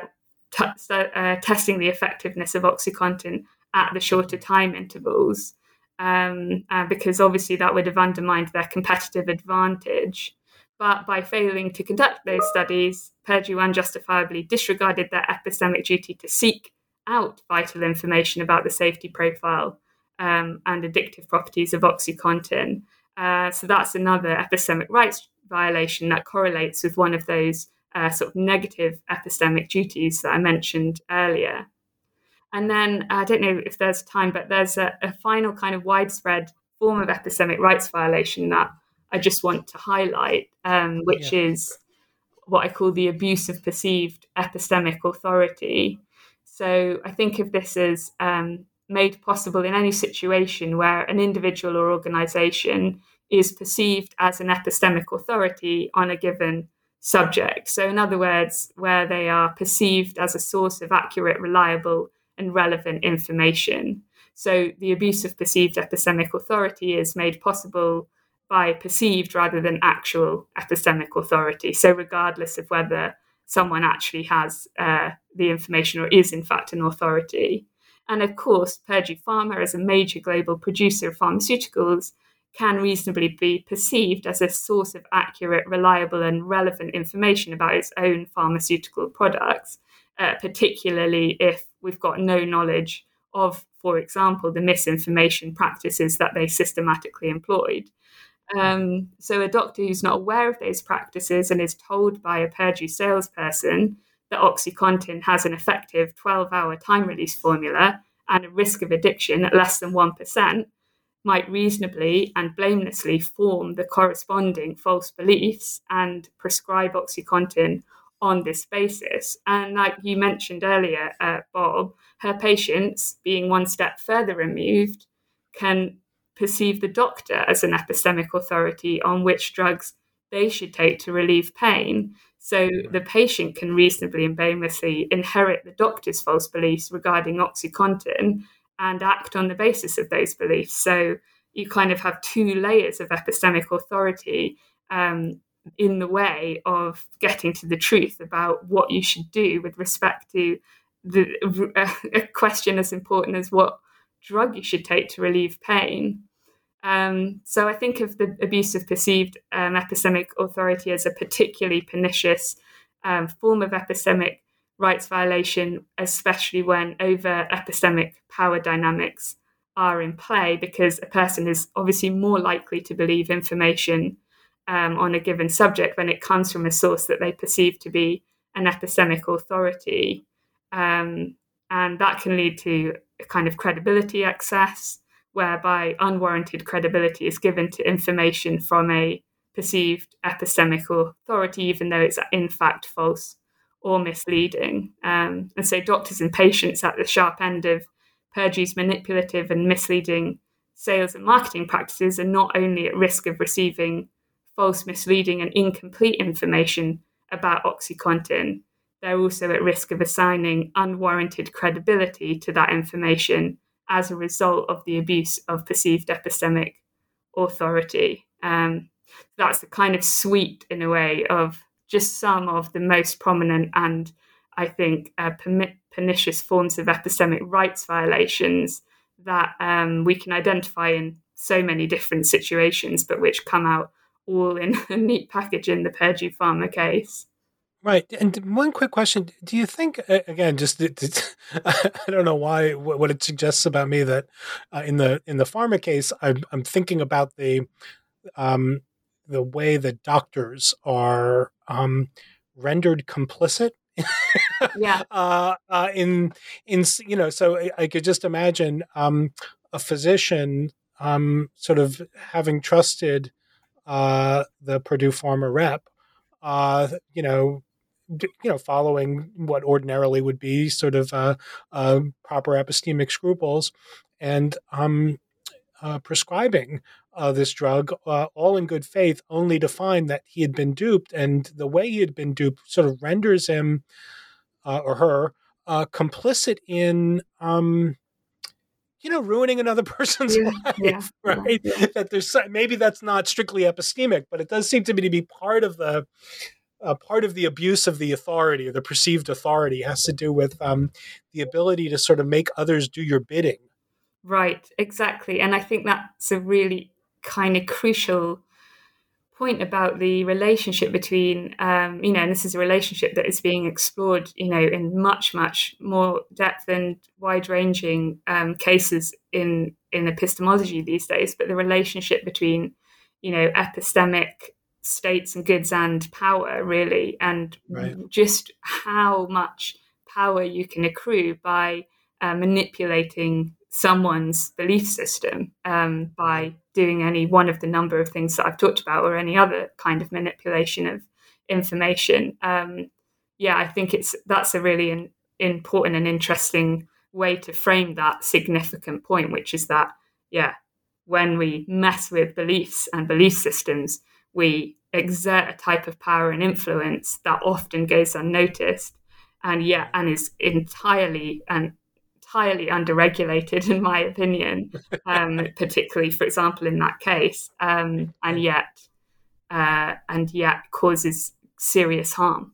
t- uh, testing the effectiveness of OxyContin at the shorter time intervals, um, uh, because obviously that would have undermined their competitive advantage. But by failing to conduct those studies, Purdue unjustifiably disregarded their epistemic duty to seek out vital information about the safety profile um, and addictive properties of OxyContin. Uh, so that's another epistemic rights violation that correlates with one of those uh, sort of negative epistemic duties that I mentioned earlier. And then I don't know if there's time, but there's a, a final kind of widespread form of epistemic rights violation that I just want to highlight, um, which yeah. is what I call the abuse of perceived epistemic authority. So I think of this as um, made possible in any situation where an individual or organisation is perceived as an epistemic authority on a given subject. So in other words, where they are perceived as a source of accurate, reliable and relevant information. So the abuse of perceived epistemic authority is made possible by perceived rather than actual epistemic authority. So regardless of whether someone actually has uh, the information or is in fact an authority. And of course, Purdue Pharma, as a major global producer of pharmaceuticals, can reasonably be perceived as a source of accurate, reliable and relevant information about its own pharmaceutical products, uh, particularly if we've got no knowledge of, for example, the misinformation practices that they systematically employed. Um, so a doctor who's not aware of those practices and is told by a Purdue salesperson that OxyContin has an effective twelve-hour time-release formula and a risk of addiction at less than one percent might reasonably and blamelessly form the corresponding false beliefs and prescribe OxyContin on this basis. And like you mentioned earlier, uh, Bob, her patients, being one step further removed, can perceive the doctor as an epistemic authority on which drugs they should take to relieve pain. So the patient can reasonably and blamelessly inherit the doctor's false beliefs regarding OxyContin and act on the basis of those beliefs. So you kind of have two layers of epistemic authority um, in the way of getting to the truth about what you should do with respect to the, uh, a question as important as what drug you should take to relieve pain. Um, so I think of the abuse of perceived um, epistemic authority as a particularly pernicious um, form of epistemic rights violation, especially when over epistemic power dynamics are in play, because a person is obviously more likely to believe information um, on a given subject when it comes from a source that they perceive to be an epistemic authority. Um, and that can lead to a kind of credibility excess, whereby unwarranted credibility is given to information from a perceived epistemic authority, even though it's in fact false or misleading. Um, and so doctors and patients at the sharp end of Purdue's manipulative and misleading sales and marketing practices are not only at risk of receiving false, misleading and incomplete information about OxyContin, they're also at risk of assigning unwarranted credibility to that information as a result of the abuse of perceived epistemic authority. Um, that's the kind of suite, in a way, of just some of the most prominent and, I think, uh, pernicious forms of epistemic rights violations that um, we can identify in so many different situations, but which come out all in a neat package in the Purdue Pharma case. Right. And one quick question. Do you think, again, just I don't know why, what it suggests about me that uh, in the in the pharma case, I'm, I'm thinking about the um, the way that doctors are um, rendered complicit. Yeah. uh, uh, in, in, you know, so I, I could just imagine um, a physician um, sort of having trusted uh, the Purdue Pharma rep, uh, you know, you know, following what ordinarily would be sort of uh, uh, proper epistemic scruples, and um, uh, prescribing uh, this drug uh, all in good faith, only to find that he had been duped, and the way he had been duped sort of renders him uh, or her uh, complicit in, um, you know, ruining another person's yeah, life, yeah, right? Yeah. That there's maybe that's not strictly epistemic, but it does seem to me to be part of the. Uh, part of the abuse of the authority or the perceived authority has to do with um, the ability to sort of make others do your bidding. Right, exactly. And I think that's a really kind of crucial point about the relationship between, um, you know, and this is a relationship that is being explored, you know, in much, much more depth and wide-ranging um, cases in, in epistemology these days, but the relationship between, you know, epistemic states and goods and power, really, and right. just how much power you can accrue by uh, manipulating someone's belief system um, by doing any one of the number of things that I've talked about or any other kind of manipulation of information. Um, yeah, I think it's that's a really in, important and interesting way to frame that significant point, which is that, yeah, when we mess with beliefs and belief systems, we exert a type of power and influence that often goes unnoticed and yeah, and is entirely and entirely underregulated, in my opinion, um, particularly, for example, in that case, um, and yet, uh, and yet causes serious harm.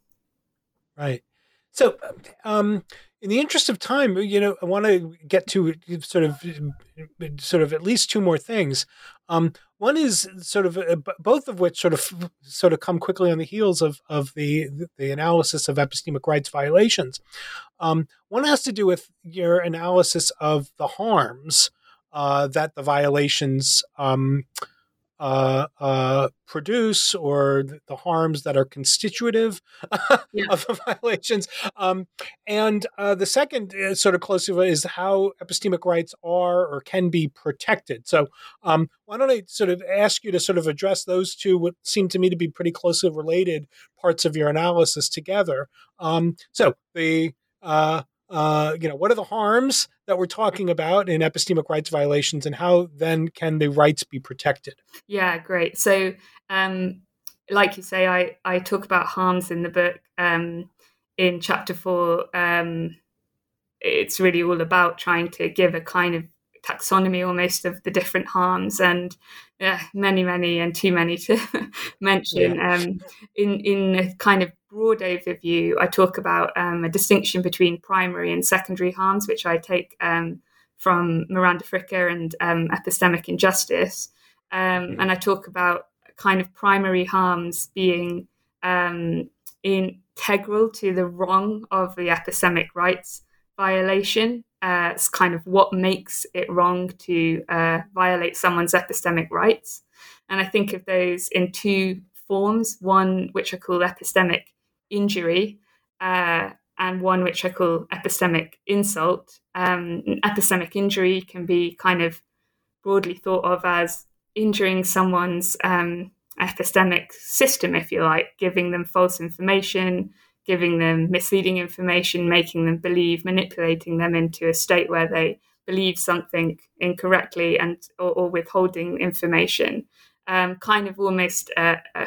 Right. So, um, in the interest of time, you know, I want to get to sort of, sort of at least two more things. Um, one is sort of uh, both of which sort of sort of come quickly on the heels of of the the analysis of epistemic rights violations. Um, one has to do with your analysis of the harms uh, that the violations um, uh, uh, produce, or the harms that are constitutive yeah. of the violations. Um, and uh, the second uh, sort of closely is how epistemic rights are or can be protected. So um, why don't I sort of ask you to sort of address those two, what seem to me to be pretty closely related parts of your analysis together. Um, so the, uh, uh, you know, what are the harms that we're talking about in epistemic rights violations, and how then can the rights be protected? Yeah, great. So, um, like you say, I, I talk about harms in the book. Um, in chapter four, um, it's really all about trying to give a kind of taxonomy almost of the different harms, and yeah, many, many, and too many to mention. Yeah. Um, in, in a kind of broad overview, I talk about um, a distinction between primary and secondary harms, which I take um, from Miranda Fricker and um, epistemic injustice. Um, mm-hmm. And I talk about kind of primary harms being um, integral to the wrong of the epistemic rights violation. Uh, it's kind of what makes it wrong to uh, violate someone's epistemic rights. And I think of those in two forms, one which I call epistemic injury uh, and one which I call epistemic insult. Um, epistemic injury can be kind of broadly thought of as injuring someone's um, epistemic system, if you like, giving them false information, giving them misleading information, making them believe, manipulating them into a state where they believe something incorrectly, and or, or withholding information. Um, kind of almost uh, uh,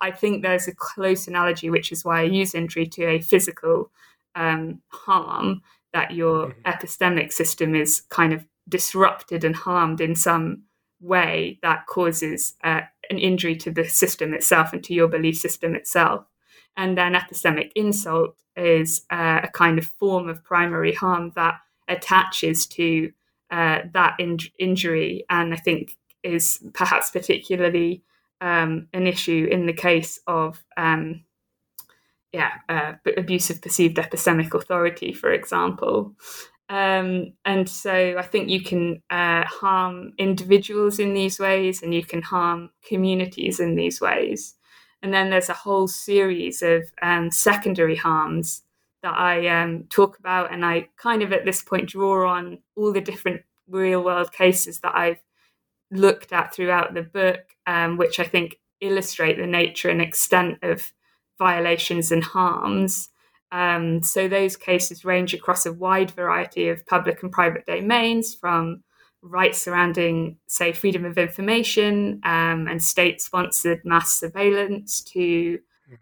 I think there's a close analogy, which is why I use injury, to a physical um, harm, that your mm-hmm. epistemic system is kind of disrupted and harmed in some way that causes uh, an injury to the system itself and to your belief system itself. And then epistemic insult is uh, a kind of form of primary harm that attaches to uh, that in- injury, and I think is perhaps particularly um, an issue in the case of um, yeah, uh, abuse of perceived epistemic authority, for example. Um, and so I think you can uh, harm individuals in these ways, and you can harm communities in these ways. And then there's a whole series of um, secondary harms that I um, talk about, and I kind of at this point draw on all the different real-world cases that I've looked at throughout the book, um, which I think illustrate the nature and extent of violations and harms. Um, so those cases range across a wide variety of public and private domains, from rights surrounding, say, freedom of information um, and state-sponsored mass surveillance, to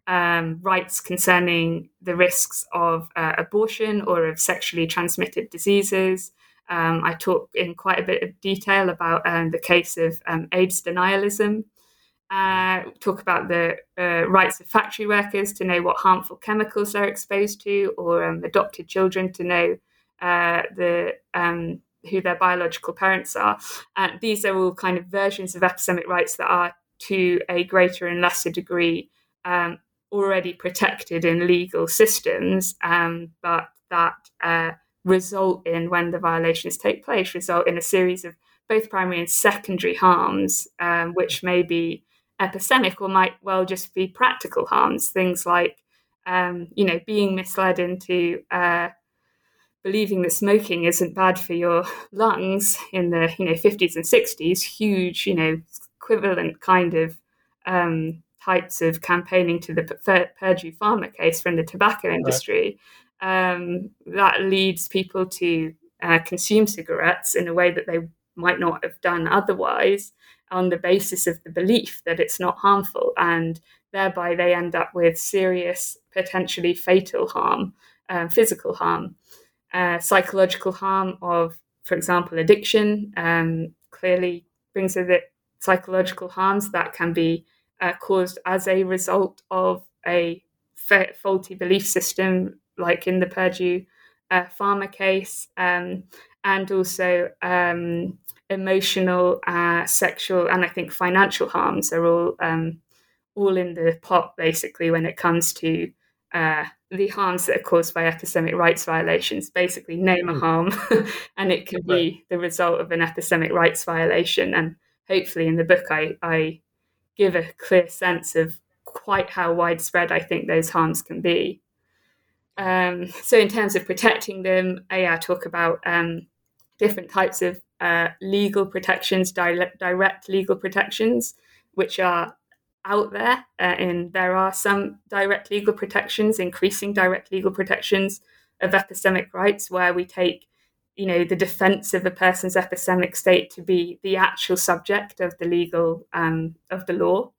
um, rights concerning the risks of uh, abortion or of sexually transmitted diseases. Um, I talk in quite a bit of detail about um, the case of um, AIDS denialism, uh, talk about the uh, rights of factory workers to know what harmful chemicals they're exposed to, or um, adopted children to know uh, the um, who their biological parents are. Uh, these are all kind of versions of epistemic rights that are to a greater and lesser degree um, already protected in legal systems, um, but that uh, result in, when the violations take place, result in a series of both primary and secondary harms, um, which may be epistemic or might well just be practical harms, things like, um, you know, being misled into uh, believing that smoking isn't bad for your lungs in the, you know, fifties and sixties, huge, you know, equivalent kind of um, types of campaigning to the Purdue Pharma case from the tobacco industry. Right. Um, that leads people to uh, consume cigarettes in a way that they might not have done otherwise, on the basis of the belief that it's not harmful, and thereby they end up with serious, potentially fatal harm, uh, physical harm, uh, psychological harm of, for example, addiction, um, clearly brings with it psychological harms that can be uh, caused as a result of a fa- faulty belief system, like in the Purdue uh, Pharma case, um, and also um, emotional, uh, sexual, and I think financial harms are all um, all in the pot, basically, when it comes to uh, the harms that are caused by epistemic rights violations. Basically, name a harm, and it can be the result of an epistemic rights violation. And hopefully in the book, I, I give a clear sense of quite how widespread I think those harms can be. Um, so in terms of protecting them, I, I talk about um, different types of uh, legal protections, di- direct legal protections, which are out there. Uh, and there are some direct legal protections, increasing direct legal protections of epistemic rights, where we take, you know, the defense of a person's epistemic state to be the actual subject of the legal, um, of the law.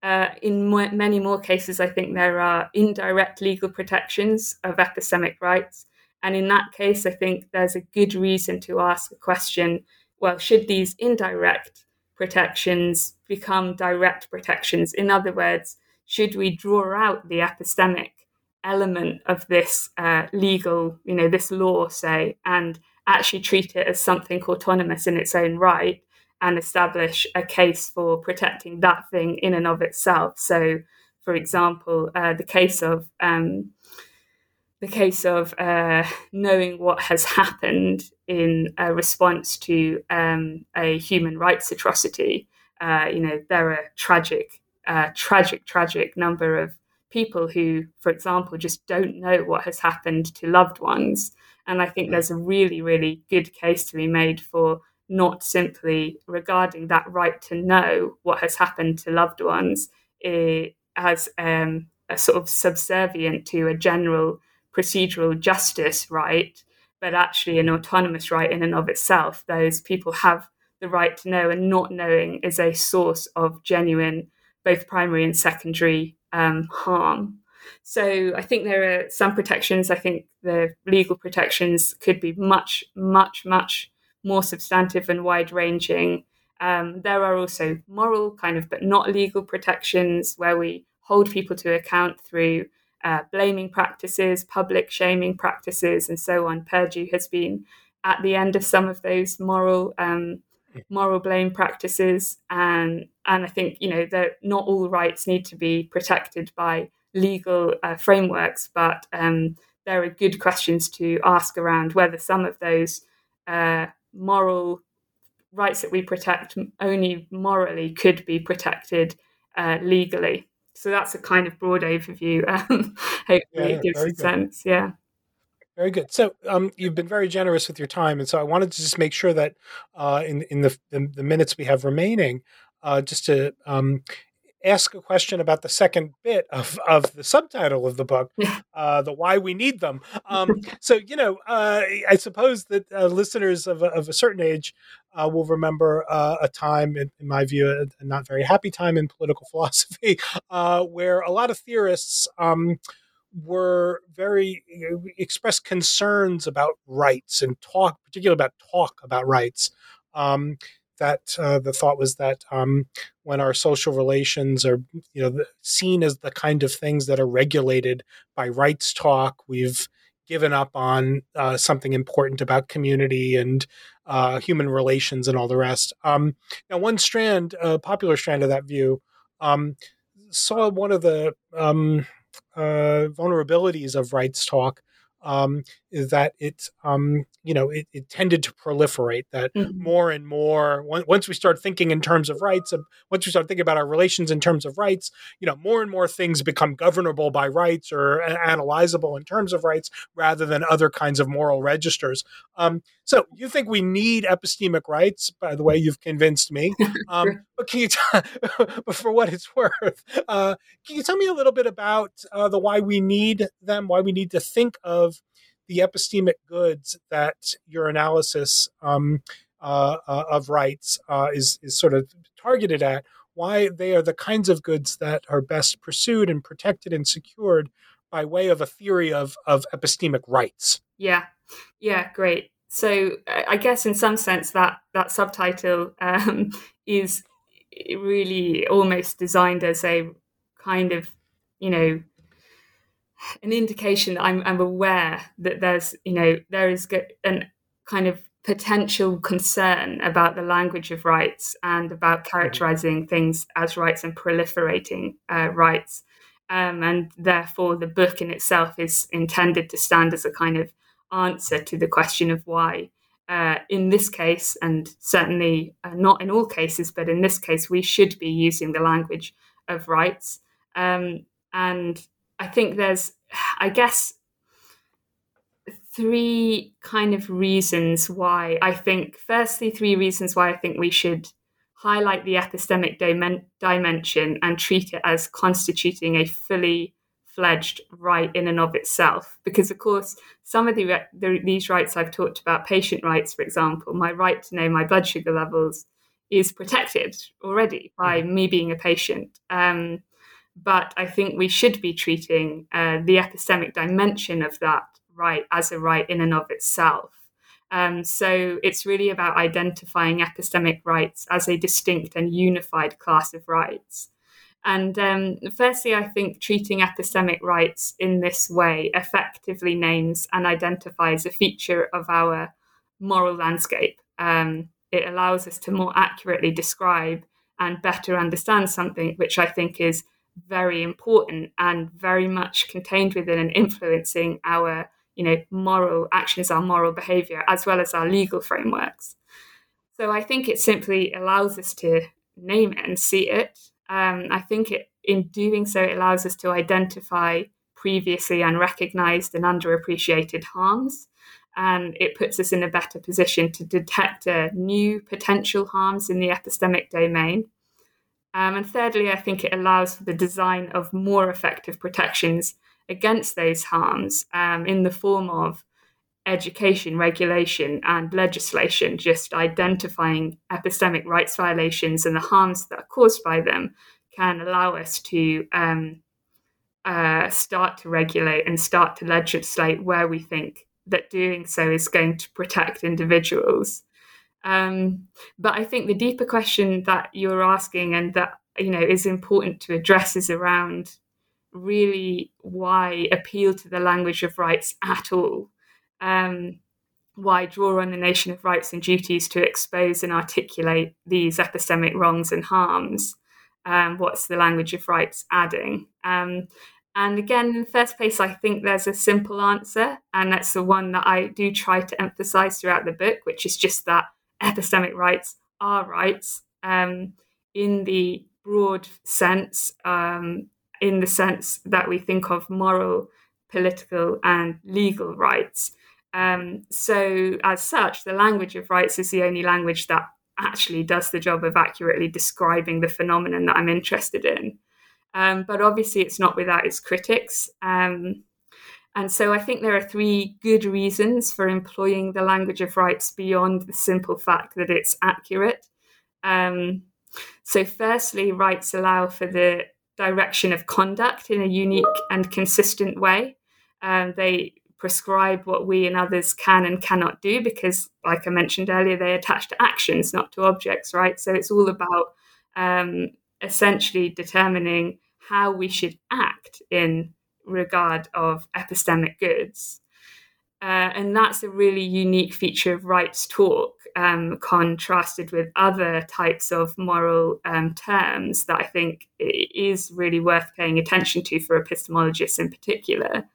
Uh, in m- many more cases, I think there are indirect legal protections of epistemic rights. And in that case, I think there's a good reason to ask the question, well, should these indirect protections become direct protections? In other words, should we draw out the epistemic element of this uh, legal, you know, this law, say, and actually treat it as something autonomous in its own right, and establish a case for protecting that thing in and of itself? So, for example, uh, the case of um, the case of uh, knowing what has happened in a response to um, a human rights atrocity. Uh, you know, there are tragic, uh, tragic, tragic number of people who, for example, just don't know what has happened to loved ones, and I think there's a really, really good case to be made for not simply regarding that right to know what has happened to loved ones eh, as um, a sort of subservient to a general procedural justice right, but actually an autonomous right in and of itself. Those people have the right to know, and not knowing is a source of genuine, both primary and secondary um, harm. So I think there are some protections. I think the legal protections could be much, much, much more substantive and wide-ranging. Um, there are also moral kind of but not legal protections, where we hold people to account through uh, blaming practices, public shaming practices, and so on. Purdue has been at the end of some of those moral um, moral blame practices, and and I think, you know, that not all rights need to be protected by legal uh, frameworks, but um, there are good questions to ask around whether some of those uh, moral rights that we protect only morally could be protected uh, legally. So that's a kind of broad overview. Um, hopefully yeah, it gives a sense. Yeah. Very good. So um, you've been very generous with your time. And so I wanted to just make sure that uh, in, in the, the, the minutes we have remaining, uh, just to um, ask a question about the second bit of, of the subtitle of the book, uh, the why we need them. Um, so, you know, uh, I suppose that uh, listeners of, of a certain age uh, will remember uh, a time, in, in my view, a, a not very happy time in political philosophy, uh, where a lot of theorists um, were very, you know, expressed concerns about rights and talk, particularly about talk about rights. Um, That uh, the thought was that um, when our social relations are, you know, seen as the kind of things that are regulated by rights talk, we've given up on uh, something important about community and uh, human relations and all the rest. Um, now, one strand, a uh, popular strand of that view, um, saw one of the um, uh, vulnerabilities of rights talk um, is that it, um, you know, it, it tended to proliferate. That mm-hmm. more and more, once we start thinking in terms of rights, once we start thinking about our relations in terms of rights, you know, more and more things become governable by rights or analyzable in terms of rights, rather than other kinds of moral registers. Um, so, you think we need epistemic rights? By the way, you've convinced me. Um, but can you, t- but for what it's worth, uh, can you tell me a little bit about uh, the why we need them? Why we need to think of the epistemic goods that your analysis um, uh, uh, of rights uh, is, is sort of targeted at, why they are the kinds of goods that are best pursued and protected and secured by way of a theory of, of epistemic rights. Yeah, yeah, great. So I guess in some sense that, that subtitle um, is really almost designed as a kind of, you know, an indication that I'm, I'm aware that there's, you know, there is a kind of potential concern about the language of rights and about characterizing things as rights and proliferating uh, rights. Um, and therefore, the book in itself is intended to stand as a kind of answer to the question of why, uh, in this case, and certainly uh, not in all cases, but in this case, we should be using the language of rights. Um, and I think there's, I guess, three kind of reasons why I think, firstly, three reasons why I think we should highlight the epistemic dimen- dimension and treat it as constituting a fully fledged right in and of itself. Because, of course, some of the, re- the these rights I've talked about, patient rights, for example, my right to know my blood sugar levels is protected already by me being a patient. Um But I think we should be treating uh, the epistemic dimension of that right as a right in and of itself. Um, so it's really about identifying epistemic rights as a distinct and unified class of rights. And um, firstly, I think treating epistemic rights in this way effectively names and identifies a feature of our moral landscape. Um, it allows us to more accurately describe and better understand something, which I think is very important and very much contained within and influencing our, you know, moral actions, our moral behavior, as well as our legal frameworks. So I think it simply allows us to name it and see it. Um, I think it, in doing so, it allows us to identify previously unrecognized and underappreciated harms. And it puts us in a better position to detect uh, new potential harms in the epistemic domain. Um, and thirdly, I think it allows for the design of more effective protections against those harms um, in the form of education, regulation, and legislation, just identifying epistemic rights violations and the harms that are caused by them can allow us to um, uh, start to regulate and start to legislate where we think that doing so is going to protect individuals. Um, but I think the deeper question that you're asking and that, you know, is important to address is around really why appeal to the language of rights at all? Um, why draw on the notion of rights and duties to expose and articulate these epistemic wrongs and harms? Um, what's the language of rights adding? Um, and again, in the first place, I think there's a simple answer, and that's the one that I do try to emphasize throughout the book, which is just that epistemic rights are rights um, in the broad sense, um, in the sense that we think of moral, political, and legal rights. Um, so as such, the language of rights is the only language that actually does the job of accurately describing the phenomenon that I'm interested in. Um, but obviously it's not without its critics. Um, And so I think there are three good reasons for employing the language of rights beyond the simple fact that it's accurate. Um, so firstly, rights allow for the direction of conduct in a unique and consistent way. Um, they prescribe what we and others can and cannot do because, like I mentioned earlier, they attach to actions, not to objects, right? So it's all about um, essentially determining how we should act in regard of epistemic goods. Uh, and that's a really unique feature of rights talk, um, contrasted with other types of moral um, terms that I think is really worth paying attention to for epistemologists in particular.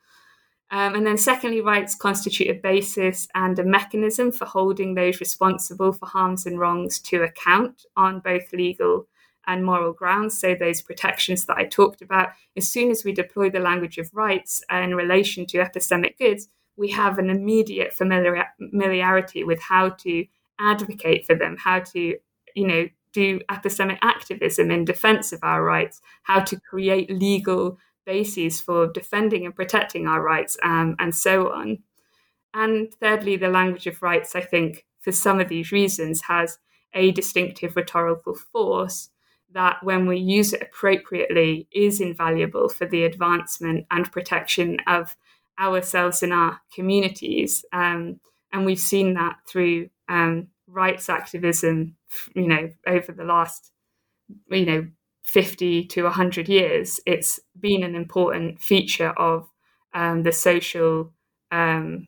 Um, and then secondly, rights constitute a basis and a mechanism for holding those responsible for harms and wrongs to account on both legal and moral grounds. So those protections that I talked about, as soon as we deploy the language of rights in relation to epistemic goods, we have an immediate familiar, familiarity with how to advocate for them, how to, you know, do epistemic activism in defense of our rights, how to create legal bases for defending and protecting our rights, um, and so on. And thirdly, the language of rights, I think, for some of these reasons, has a distinctive rhetorical force that, when we use it appropriately, is invaluable for the advancement and protection of ourselves in our communities. Um, and we've seen that through um, rights activism, you know, over the last, you know, fifty to one hundred years. It's been an important feature of um, the social um,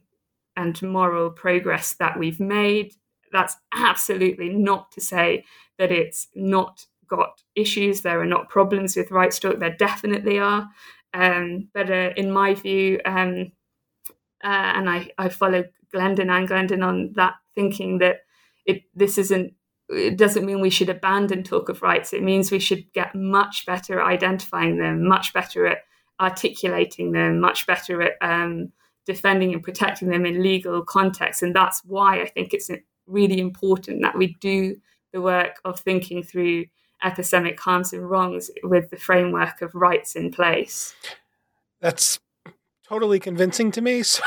and moral progress that we've made. That's absolutely not to say that it's not got issues. There are not problems with rights talk. There definitely are. Um, but uh, in my view, um, uh, and I, I follow Glendon and Glendon on that, thinking that it this isn't, it doesn't mean we should abandon talk of rights. It means we should get much better at identifying them, much better at articulating them, much better at um, defending and protecting them in legal contexts. And that's why I think it's really important that we do the work of thinking through epistemic harms and wrongs with the framework of rights in place. That's totally convincing to me. So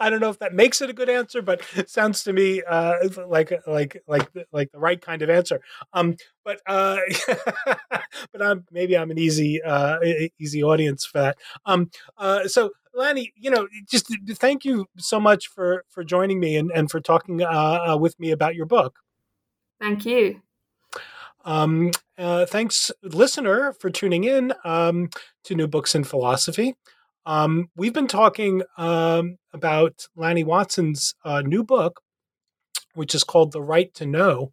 I don't know if that makes it a good answer, but it sounds to me uh, like like like like the right kind of answer. Um, but uh, but I'm, maybe I'm an easy uh, easy audience for that. Um, uh, so Lanny, you know, just thank you so much for for joining me and and for talking uh, with me about your book. Thank you. Um, uh, thanks, listener, for tuning in um, to New Books in Philosophy. Um, we've been talking um, about Lonnie Watson's uh, new book, which is called The Right to Know,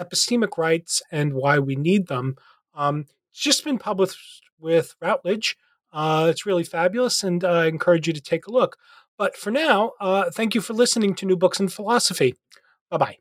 Epistemic Rights and Why We Need Them. Um, it's just been published with Routledge. Uh, it's really fabulous, and uh, I encourage you to take a look. But for now, uh, thank you for listening to New Books in Philosophy. Bye-bye.